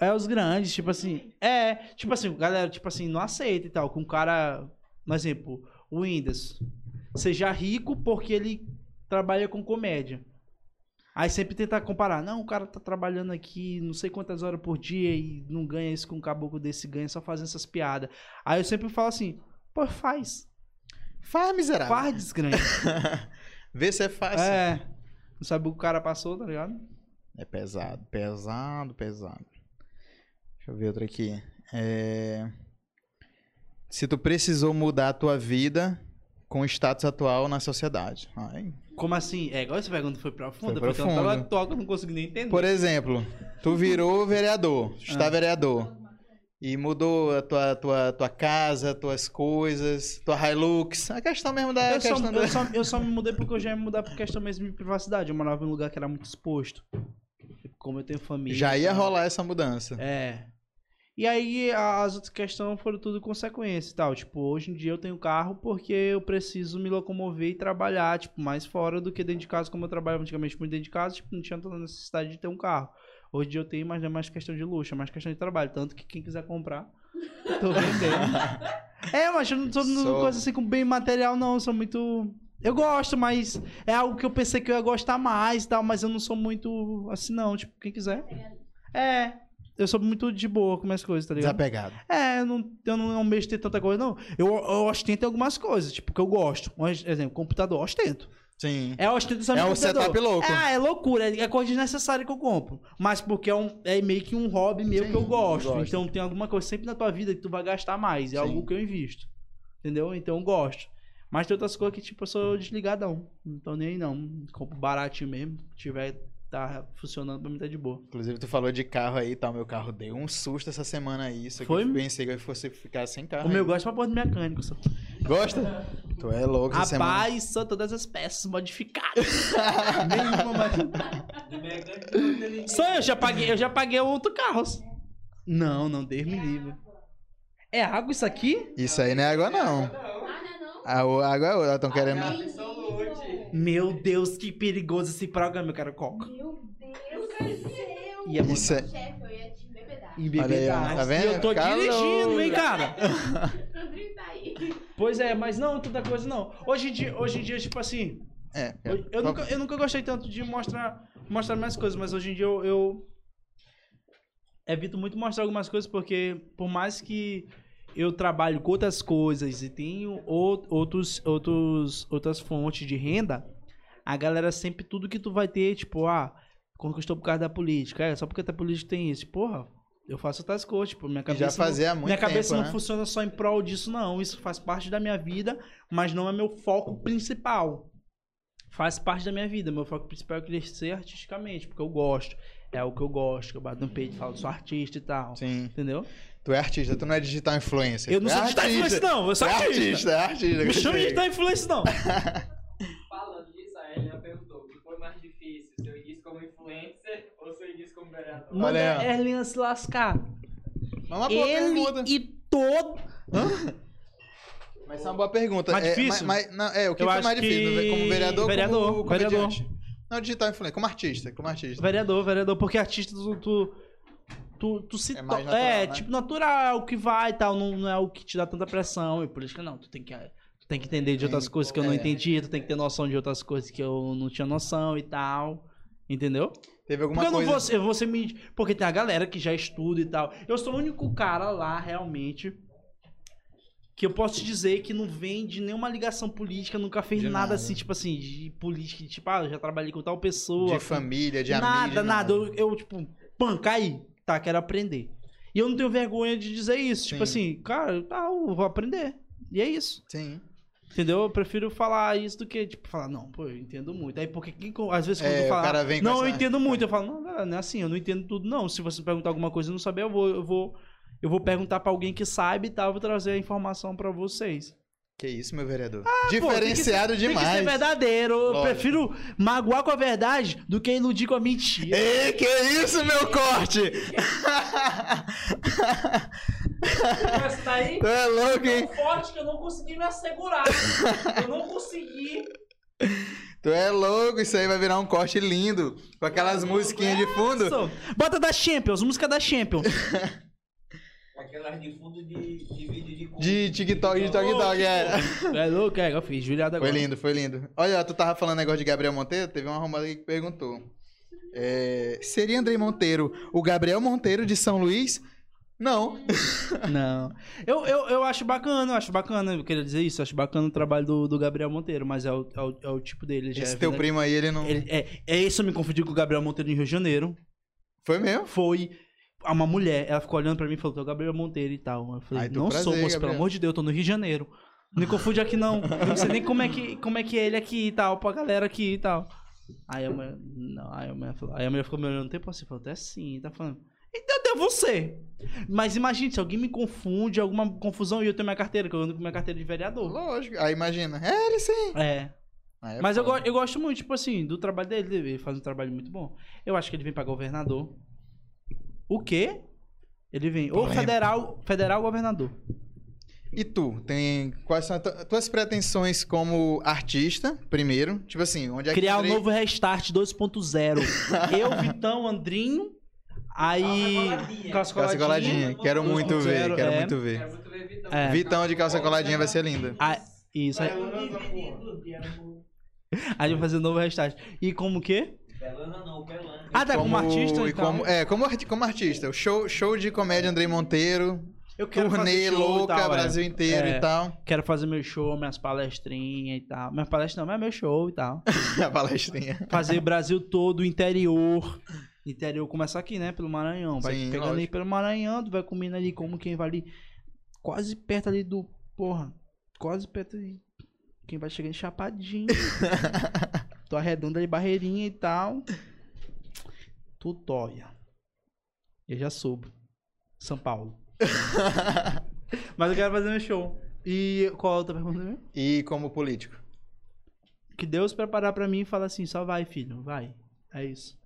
É, os grandes, tipo assim... É, tipo assim, galera, tipo assim, não aceita e tal. Com um cara... Por exemplo, o Windows. Seja rico porque ele trabalha com comédia. Aí sempre tentar comparar. Não, o cara tá trabalhando aqui não sei quantas horas por dia e não ganha isso com um caboclo desse, ganha só fazendo essas piadas. Aí eu sempre falo assim, pô, faz. Faz, miserável. Faz, desgrande. Vê se é fácil. É. Não sabe o que o cara passou, tá ligado? É pesado. Deixa eu ver outra aqui. Se tu precisou mudar a tua vida com o status atual na sociedade. Ai... Como assim? É igual essa pergunta foi profunda, porque ela toca, eu não consigo nem entender. Por exemplo, tu virou vereador, está vereador, e mudou a tua casa, tuas coisas, tua Hilux, a questão mesmo da... Eu só me mudei porque eu já ia me mudar por questão mesmo de privacidade, eu morava em um lugar que era muito exposto, como eu tenho família. Já ia rolar essa mudança. É. E aí as outras questões foram tudo consequência e tal. Tipo, hoje em dia eu tenho carro porque eu preciso me locomover e trabalhar, tipo, mais fora do que dentro de casa, como eu trabalhava antigamente muito dentro de casa, tipo, não tinha tanta necessidade de ter um carro. Hoje em dia eu tenho, mas não é mais questão de luxo, é mais questão de trabalho. Tanto que quem quiser comprar, eu tô vendendo. Mas eu não sou coisa assim com bem material, não. Eu sou muito... Eu gosto, mas é algo que eu pensei que eu ia gostar mais e tal, mas eu não sou muito assim, não. Tipo, quem quiser... Eu sou muito de boa com minhas coisas, tá ligado? Desapegado. Eu não almejo ter tanta coisa, não. Eu ostento algumas coisas, tipo, que eu gosto. Por exemplo, computador, ostento. Sim. É ostentação de computador. É um setup louco. É loucura. É coisa desnecessária que eu compro. Mas porque é meio que um hobby meu que eu gosto. Então tem alguma coisa sempre na tua vida que tu vai gastar mais. É algo que eu invisto. Entendeu? Então eu gosto. Mas tem outras coisas que, tipo, eu sou desligadão. Não tô nem aí, não. Compro baratinho mesmo. Se tiver... Tá funcionando pra mim, tá de boa. Inclusive, tu falou de carro aí e tal. Meu carro deu um susto essa semana aí. Só que eu pensei que eu fosse ficar sem carro. O meu gosta pra porra do mecânico, só. Gosta? Tu é louco essa semana. Rapaz, são todas as peças modificadas. Nenhuma mais. Só eu já paguei outro carro. Não, Deus me livre. É água isso aqui? Isso aí não é água, não. A água é outra, estão querendo... Meu Deus, que perigoso esse programa, eu quero coca. Meu Deus do céu. E a moça, chefe, eu ia te embebedar. Tá vendo? E eu tô dirigindo, hein, cara? Pois é, mas não, tanta coisa não. Hoje em dia, tipo assim... Eu nunca gostei tanto de mostrar mais coisas, mas hoje em dia eu evito muito mostrar algumas coisas, porque por mais que... Eu trabalho com outras coisas e tenho outras fontes de renda. A galera sempre, tudo que tu vai ter, tipo, conquistou por causa da política. Só porque a política tem isso. Porra, Eu faço outras coisas, tipo, minha cabeça, já fazia há muito tempo, minha cabeça não funciona só em prol disso, não. Isso faz parte da minha vida, mas não é meu foco principal. Faz parte da minha vida. Meu foco principal é crescer artisticamente, porque eu gosto. É o que eu gosto, que eu bato no peito, falo, sou artista e tal. Sim. Entendeu? Tu é artista, tu não é digital influencer. Eu não sou digital influencer, não. Eu sou artista. É artista. Me chama de digital influencer, não. Falando disso, a Elia perguntou, o que foi mais difícil? Seu início como influencer ou seu início como vereador? Manda a Erlinha se lascar. Mas é uma boa pergunta. Mais difícil? O que foi mais difícil? Como vereador ou como comediante? Não, digital influencer. Como artista. Vereador. Porque artista tu se... É mais natural, tipo, natural, que vai e tal. Não é o que te dá tanta pressão. E por isso que não. Tu tem que entender de outras coisas que eu não entendi. Tu tem que ter noção de outras coisas que eu não tinha noção e tal. Entendeu? Teve alguma coisa... Porque tem a galera que já estuda e tal. Eu sou o único cara lá, realmente, que eu posso te dizer que não vem de nenhuma ligação política, nunca fez nada assim, tipo assim, de política, tipo, ah, eu já trabalhei com tal pessoa. De família, de amigos. Nada. Eu tipo, caí, tá, quero aprender. E eu não tenho vergonha de dizer isso. Sim. Tipo assim, cara, tá, eu vou aprender. E é isso. Sim. Entendeu? Eu prefiro falar isso do que, tipo, falar, não, pô, eu entendo muito. Aí, porque às vezes quando eu falar, não, eu entendo muito. Eu falo, não, não é assim, eu não entendo tudo, não. Se você perguntar alguma coisa e não saber, eu vou perguntar pra alguém que saiba e tal, vou trazer a informação pra vocês. Que isso, meu vereador. Diferenciado demais. Tem que ser verdadeiro. Lógico. Eu prefiro magoar com a verdade do que iludir com a mentira. Ei, que isso, meu corte! Você tá aí? É louco, hein? Tão forte que eu não consegui me assegurar. Eu não consegui... Tu é louco, isso aí vai virar um corte lindo. Com aquelas musiquinhas de fundo. Bota da Champions, música da Champions. Aquelas de fundo de vídeo de culto. De TikTok, é louco, eu fiz julhado agora. Foi lindo. Olha, tu tava falando negócio de Gabriel Monteiro, teve uma arrombada aí que perguntou. Seria Andrei Monteiro o Gabriel Monteiro de São Luís? Não. Eu acho bacana, eu queria dizer isso, acho bacana o trabalho do Gabriel Monteiro, mas é o tipo dele. Esse teu primo aí, ele não... Isso eu me confundi com o Gabriel Monteiro em Rio de Janeiro. Foi mesmo? Foi. Uma mulher, ela ficou olhando pra mim e falou, tô Gabriel Monteiro e tal. Eu falei, não sou, moço, pelo amor de Deus, eu tô no Rio de Janeiro. Não me confunde aqui, não. Eu não sei nem como é que é ele aqui e tal, pra galera aqui e tal. Aí a mulher ficou me olhando um tempo assim, falou, até sim, tá falando. Então é você. Mas imagina, se alguém me confunde, alguma confusão, e eu tenho minha carteira, que eu ando com minha carteira de vereador. Lógico, aí imagina. Ele sim. Mas eu gosto muito, tipo assim, do trabalho dele, ele faz um trabalho muito bom. Eu acho que ele vem pra governador. O quê? Ele vem ou federal governador. E tu? Quais são as tuas pretensões como artista, primeiro? Tipo assim, onde é que... Criar um novo Restart 2.0. Eu, Vitão, Andrinho, calça coladinha. Quero muito ver. Quero muito ver Vitão. Vitão de calça coladinha vai ser linda. Isso aí. Aí vai fazer um novo Restart. E como que? Belana. Ah, tá, como artista? Então. Como artista. Show de comédia Andrei Monteiro. Eu quero turnê louca, tal, Brasil inteiro e tal. Quero fazer meu show, minhas palestrinhas e tal. Minhas palestras não, mas meu show e tal. A palestrinha. Fazer o Brasil todo, interior. Interior começa aqui, né? Pelo Maranhão. Vai pegando lógico. Aí pelo Maranhão, tu vai comendo ali como quem vai ali. Quase perto ali do... Porra, quase perto ali. Quem vai chegando chapadinho. Tô arredonda de Barreirinha e tal. Tutóia. Eu já subo. São Paulo. Mas eu quero fazer meu show. E qual a outra pergunta mesmo? E como político? Que Deus preparar pra mim e falar assim, só vai, filho, vai. É isso.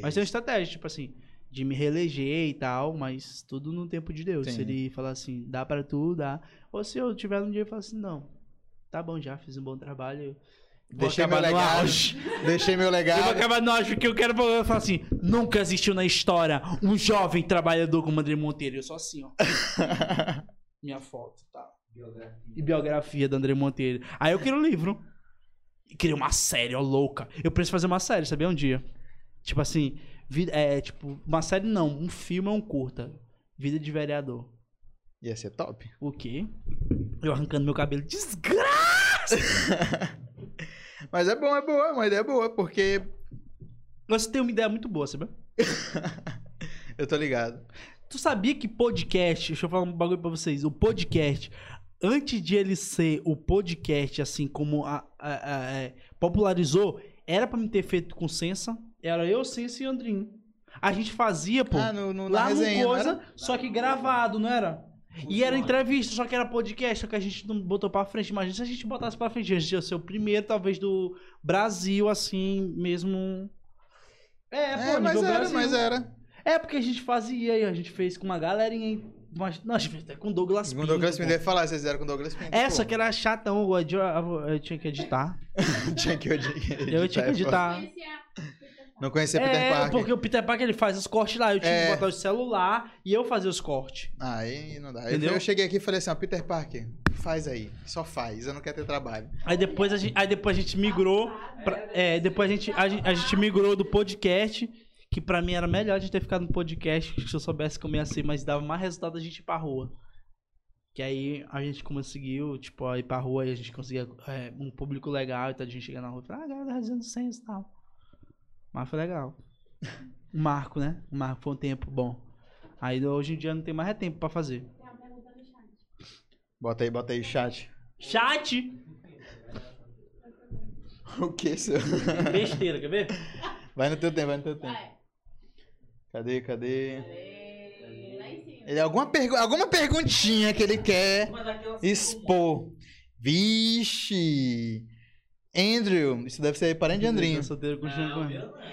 Mas tem uma estratégia, tipo assim, de me reeleger e tal, mas tudo no tempo de Deus. Sim. Se ele falar assim, dá pra tu, dá. Ou se eu tiver um dia e falar assim, não, tá bom já, fiz um bom trabalho... Deixei meu legado. Eu vou acabar no auge, porque eu quero falar assim, nunca existiu na história um jovem trabalhador como Andrei Monteiro. Eu sou assim, ó. Minha foto, tá? E biografia do Andrei Monteiro. Aí eu queria um livro. E queria uma série, ó, louca. Eu preciso fazer uma série, sabia? Um dia. Tipo assim, uma série não, um filme é um curta. Vida de vereador. Ia ser top. O quê? Eu arrancando meu cabelo. Desgraça! Mas é uma ideia boa, porque... Você tem uma ideia muito boa, sabe? Eu tô ligado. Tu sabia que podcast... Deixa eu falar um bagulho pra vocês. O podcast, antes de ele ser o podcast, assim, como popularizou, era pra me ter feito com Sensa. Era eu, Sensa e Andrinho. A gente fazia, pô, lá no coisa, só que gravado, não era? E era entrevista, só que era podcast, só que a gente não botou pra frente. Imagina se a gente botasse pra frente. A gente ia ser o primeiro, talvez, do Brasil, assim, mesmo... É, pô, mas era. É, porque a gente fazia, e a gente fez com uma galerinha, mas não, a gente fez até com o Douglas Pinto. Com o Douglas Pinto, eu ia falar, vocês fizeram com o Douglas Pinto. É, pô, só que era chatão, eu tinha que editar. Eu tinha que editar. Não conhecia Peter Parker. É, porque o Peter Parker, ele faz os cortes lá, eu tinha que botar o celular e eu fazia os cortes. Aí não dá. Entendeu? Eu cheguei aqui e falei assim, ó, Peter Parker, faz aí, só faz, eu não quero ter trabalho. Aí depois a gente migrou, depois a gente migrou do podcast, que pra mim era melhor a gente ter ficado no podcast, se eu soubesse como ia ser, mas dava mais resultado a gente ir pra rua. Que aí a gente conseguiu, tipo, ir pra rua e a gente conseguia um público legal e tal, a gente chega na rua e fala, galera, tá fazendo senso e tal. Mas foi legal. O marco, né? O marco foi um tempo bom. Aí hoje em dia não tem mais tempo pra fazer. Bota aí o chat. Chat? O que, seu? Besteira, quer ver? Vai no teu tempo. Cadê? Lá em cima. Ele, alguma perguntinha que ele quer expor. Vixe... Andrew, isso deve ser parente de Andrinho.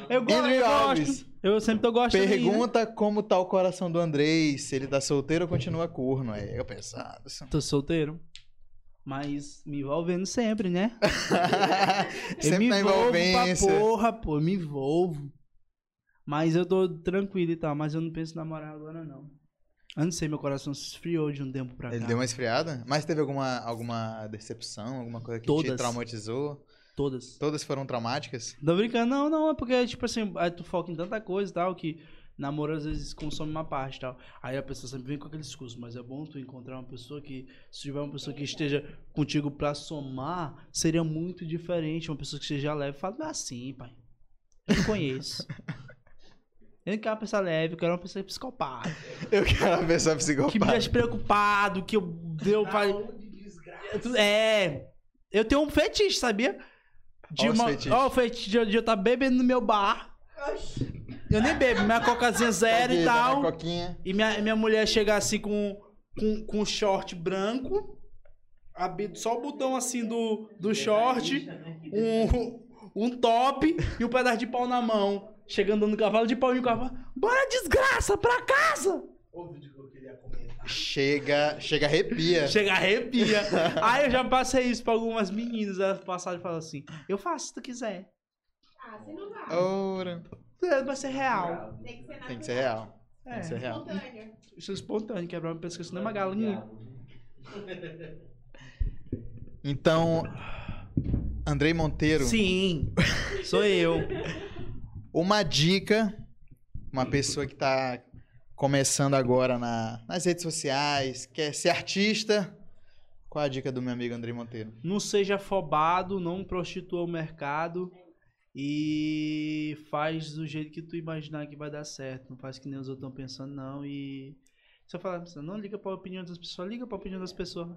Eu gosto. Eu sempre tô gostando. Pergunta como tá o coração do Andrei, se ele tá solteiro ou continua corno. Aí eu pensava. Tô solteiro, mas me envolvendo sempre, né? Sempre na envolvência. Me envolvo. Mas eu tô tranquilo e tal, mas eu não penso em namorar agora, não. Eu não sei, meu coração se esfriou de um tempo pra cá. Ele deu uma esfriada? Mas teve alguma decepção, alguma coisa que te traumatizou? Todas. Todas foram traumáticas? Não tô brincando, não. É porque, tipo assim, aí tu foca em tanta coisa e tal, que namoro às vezes consome uma parte e tal. Aí a pessoa sempre vem com aquele discurso, mas é bom tu encontrar uma pessoa que, se tiver uma pessoa que esteja contigo pra somar, seria muito diferente. Uma pessoa que esteja leve, fala, ah, sim, pai, eu te conheço. Eu não quero uma pessoa leve, eu quero uma pessoa psicopata. Eu quero uma pessoa psicopata. Que me deixa preocupado, que eu falei. Eu tenho um fetiche, sabia? De eu estar bebendo no meu bar. Eu nem bebo, minha cocazinha zero e tal. E minha mulher chegar assim com short branco, só o botão assim do short, um top e um pedaço de pau na mão. Chegando no cavalo de pau e o cavalo. Bora, desgraça, pra casa! Ouve o que eu queria comentar. Chega arrepia. Aí eu já passei isso pra algumas meninas. Elas passaram e falaram assim: eu faço se tu quiser. Ah, você não vai. Ora. Vai ser real. Tem que ser real. Tem que ser real. Espontâneo. Isso é espontâneo, quebrar uma pesca, senão é uma galinha. Então, Andrei Monteiro. Sim, sou eu. Uma dica, uma pessoa que tá começando agora nas redes sociais, quer ser artista, qual é a dica do meu amigo Andrei Monteiro? Não seja afobado, não prostitua o mercado e faz do jeito que tu imaginar que vai dar certo. Não faz que nem os outros estão pensando, não. E se eu falar, não liga pra opinião das pessoas, liga pra opinião das pessoas.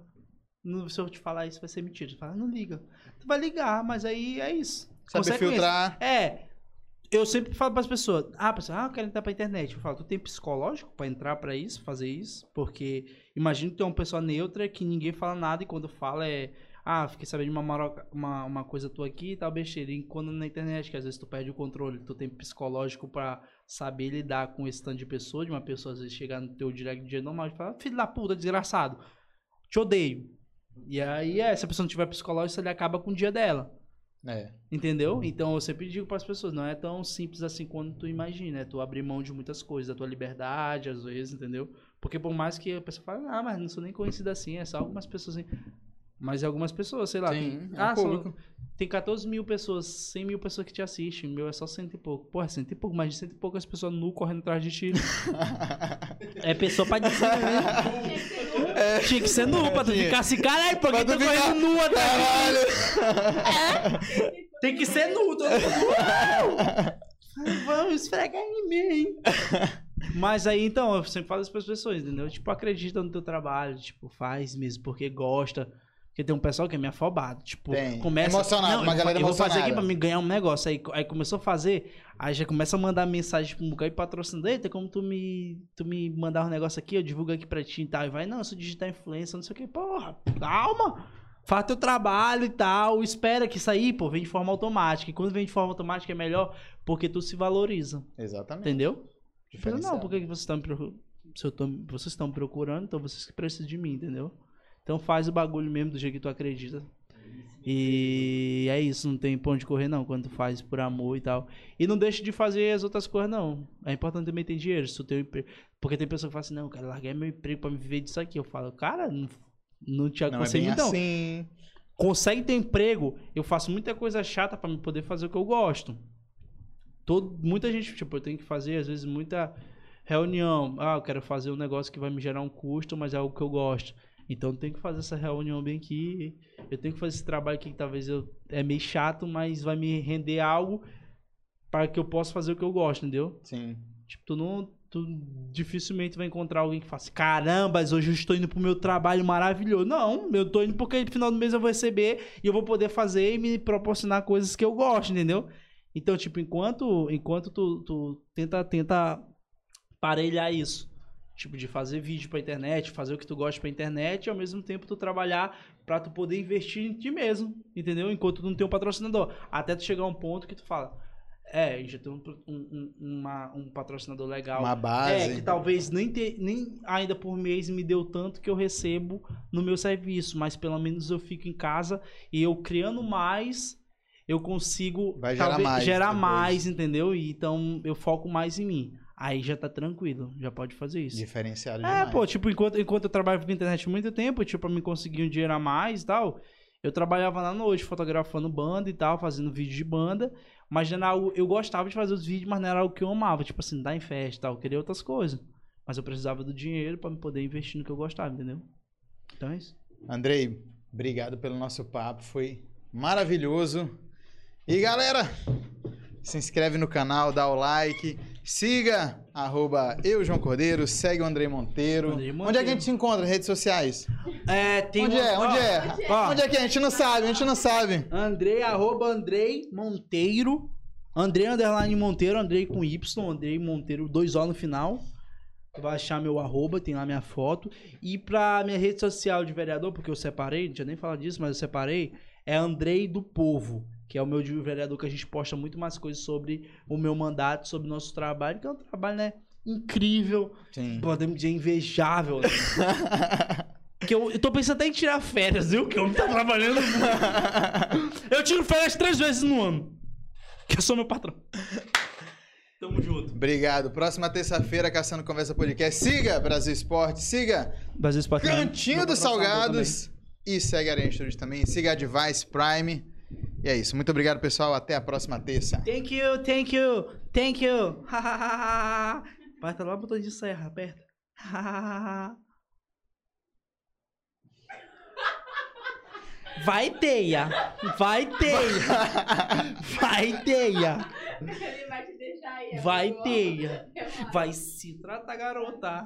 Se eu te falar isso, vai ser mentira. Tu fala, não liga. Tu vai ligar, mas aí é isso. Saber filtrar. É. Eu sempre falo para as pessoas, eu quero entrar para a internet. Eu falo, tu tem psicológico para entrar para isso, fazer isso? Porque imagino que tu é uma pessoa neutra que ninguém fala nada e quando fala fiquei sabendo de uma coisa tua aqui e tal, besteira. E quando na internet, que às vezes tu perde o controle, tu tem psicológico para saber lidar com esse tanto de pessoa, de uma pessoa às vezes chegar no teu direct de dia normal e falar, filho da puta, desgraçado, te odeio. E aí, se a pessoa não tiver psicológico, ele acaba com o dia dela. Entendeu? Então eu sempre digo para as pessoas, não é tão simples assim quanto tu imagina, tu abrir mão de muitas coisas, da tua liberdade, às vezes, entendeu? Porque por mais que a pessoa fale, mas não sou nem conhecida assim, é só algumas pessoas assim. Mas algumas pessoas, sei lá, sim, tem, tem 14 mil pessoas, 100 mil pessoas que te assistem, meu é só 100 e pouco. Porra, 100 e pouco, mais de 100 e pouco as pessoas nu correndo atrás de ti. É pessoa pra dizer, né? Tinha que ser nu pra tu ficar assim, caralho, por que tu correndo nu atrás? Tem que ser nu, todo mundo. Vamos, esfrega em mim. Mas aí, então, eu sempre falo isso para as pessoas, entendeu? Tipo, acredita no teu trabalho, tipo, faz mesmo, porque gosta. Porque tem um pessoal que é meio afobado, tipo, tem. Começa... Emocionado, uma galera emocionada. Eu vou fazer aqui pra me ganhar um negócio. Aí começou a fazer, aí já começa a mandar mensagem pro Mucai patrocinando. Eita, como tu me mandar um negócio aqui, eu divulgo aqui pra ti e tal. E vai, não, eu sou digital influencer, não sei o que. Porra, calma! Faz teu trabalho e tal. Espera que isso aí, pô, vem de forma automática. E quando vem de forma automática é melhor porque tu se valoriza. Exatamente. Entendeu? Falei, não, porque vocês estão me procurando, então vocês que precisam de mim, entendeu? Então faz o bagulho mesmo do jeito que tu acredita. E é isso, não tem ponto de correr não, quando tu faz por amor e tal. E não deixa de fazer as outras coisas não. É importante também ter dinheiro, se tu tem um emprego. Porque tem pessoa que fala assim, não, cara, larguei meu emprego pra me viver disso aqui. Eu falo, cara, não te aconselho então. Assim. Consegue ter emprego, eu faço muita coisa chata pra me poder fazer o que eu gosto. Muita gente, tipo, eu tenho que fazer às vezes muita reunião. Ah, eu quero fazer um negócio que vai me gerar um custo, mas é algo que eu gosto. Então eu tenho que fazer essa reunião bem aqui, eu tenho que fazer esse trabalho aqui que talvez é meio chato, mas vai me render algo para que eu possa fazer o que eu gosto, entendeu? Sim. Tipo, tu dificilmente vai encontrar alguém que faça, caramba, hoje eu estou indo pro meu trabalho maravilhoso. Não, eu tô indo porque no final do mês eu vou receber e eu vou poder fazer e me proporcionar coisas que eu gosto, entendeu? Então, tipo, enquanto tu tenta aparelhar isso. Tipo, de fazer vídeo pra internet, fazer o que tu gosta pra internet e ao mesmo tempo tu trabalhar pra tu poder investir em ti mesmo, entendeu? Enquanto tu não tem um patrocinador. Até tu chegar a um ponto que tu fala, já tem um patrocinador legal. Uma base. Que talvez nem ainda por mês me deu tanto que eu recebo no meu serviço, mas pelo menos eu fico em casa e eu criando mais, eu consigo gerar mais, entendeu? E então eu foco mais em mim. Aí já tá tranquilo, já pode fazer isso. Diferenciado demais. É, pô, tipo, enquanto eu trabalho com internet muito tempo, tipo, pra me conseguir um dinheiro a mais e tal, eu trabalhava na noite, fotografando banda e tal, fazendo vídeo de banda, mas já eu gostava de fazer os vídeos, mas não era algo que eu amava, tipo assim, dar em festa e tal, eu queria outras coisas. Mas eu precisava do dinheiro pra me poder investir no que eu gostava, entendeu? Então é isso. Andrei, obrigado pelo nosso papo, foi maravilhoso. E galera, se inscreve no canal, dá o like... Siga, @euJoãoCordeiro, segue o Andrei Monteiro. Onde é que a gente se encontra nas redes sociais? Onde é que é? A gente não sabe. Andrei, @AndreiMonteiro. Andrei, _Monteiro, Andrei com Y, Andrei Monteiro, 2O no final. Vai achar meu @, tem lá minha foto. E pra minha rede social de vereador, porque eu separei, não tinha nem falado disso, mas eu separei, é Andrei do Povo. Que é o meu de vereador, que a gente posta muito mais coisas sobre o meu mandato, sobre o nosso trabalho, que é um trabalho, né, incrível. Sim. Podemos dizer invejável. Né? Que eu tô pensando até em tirar férias, viu? Que eu não tô trabalhando. Eu tiro férias 3 vezes no ano. Que eu sou meu patrão. Tamo junto. Obrigado. Próxima terça-feira, Caçando Conversa Podcast. Siga Brasil Esporte, siga Brasil Esporte, Cantinho dos Salgados. E segue a Aranha Studios também. Siga a Device Prime. E é isso. Muito obrigado, pessoal. Até a próxima terça. Thank you. Aperta lá o botão de serra, aperta. Vai, teia. Ele vai te deixar aí. Vai, teia. Vai se tratar, garota.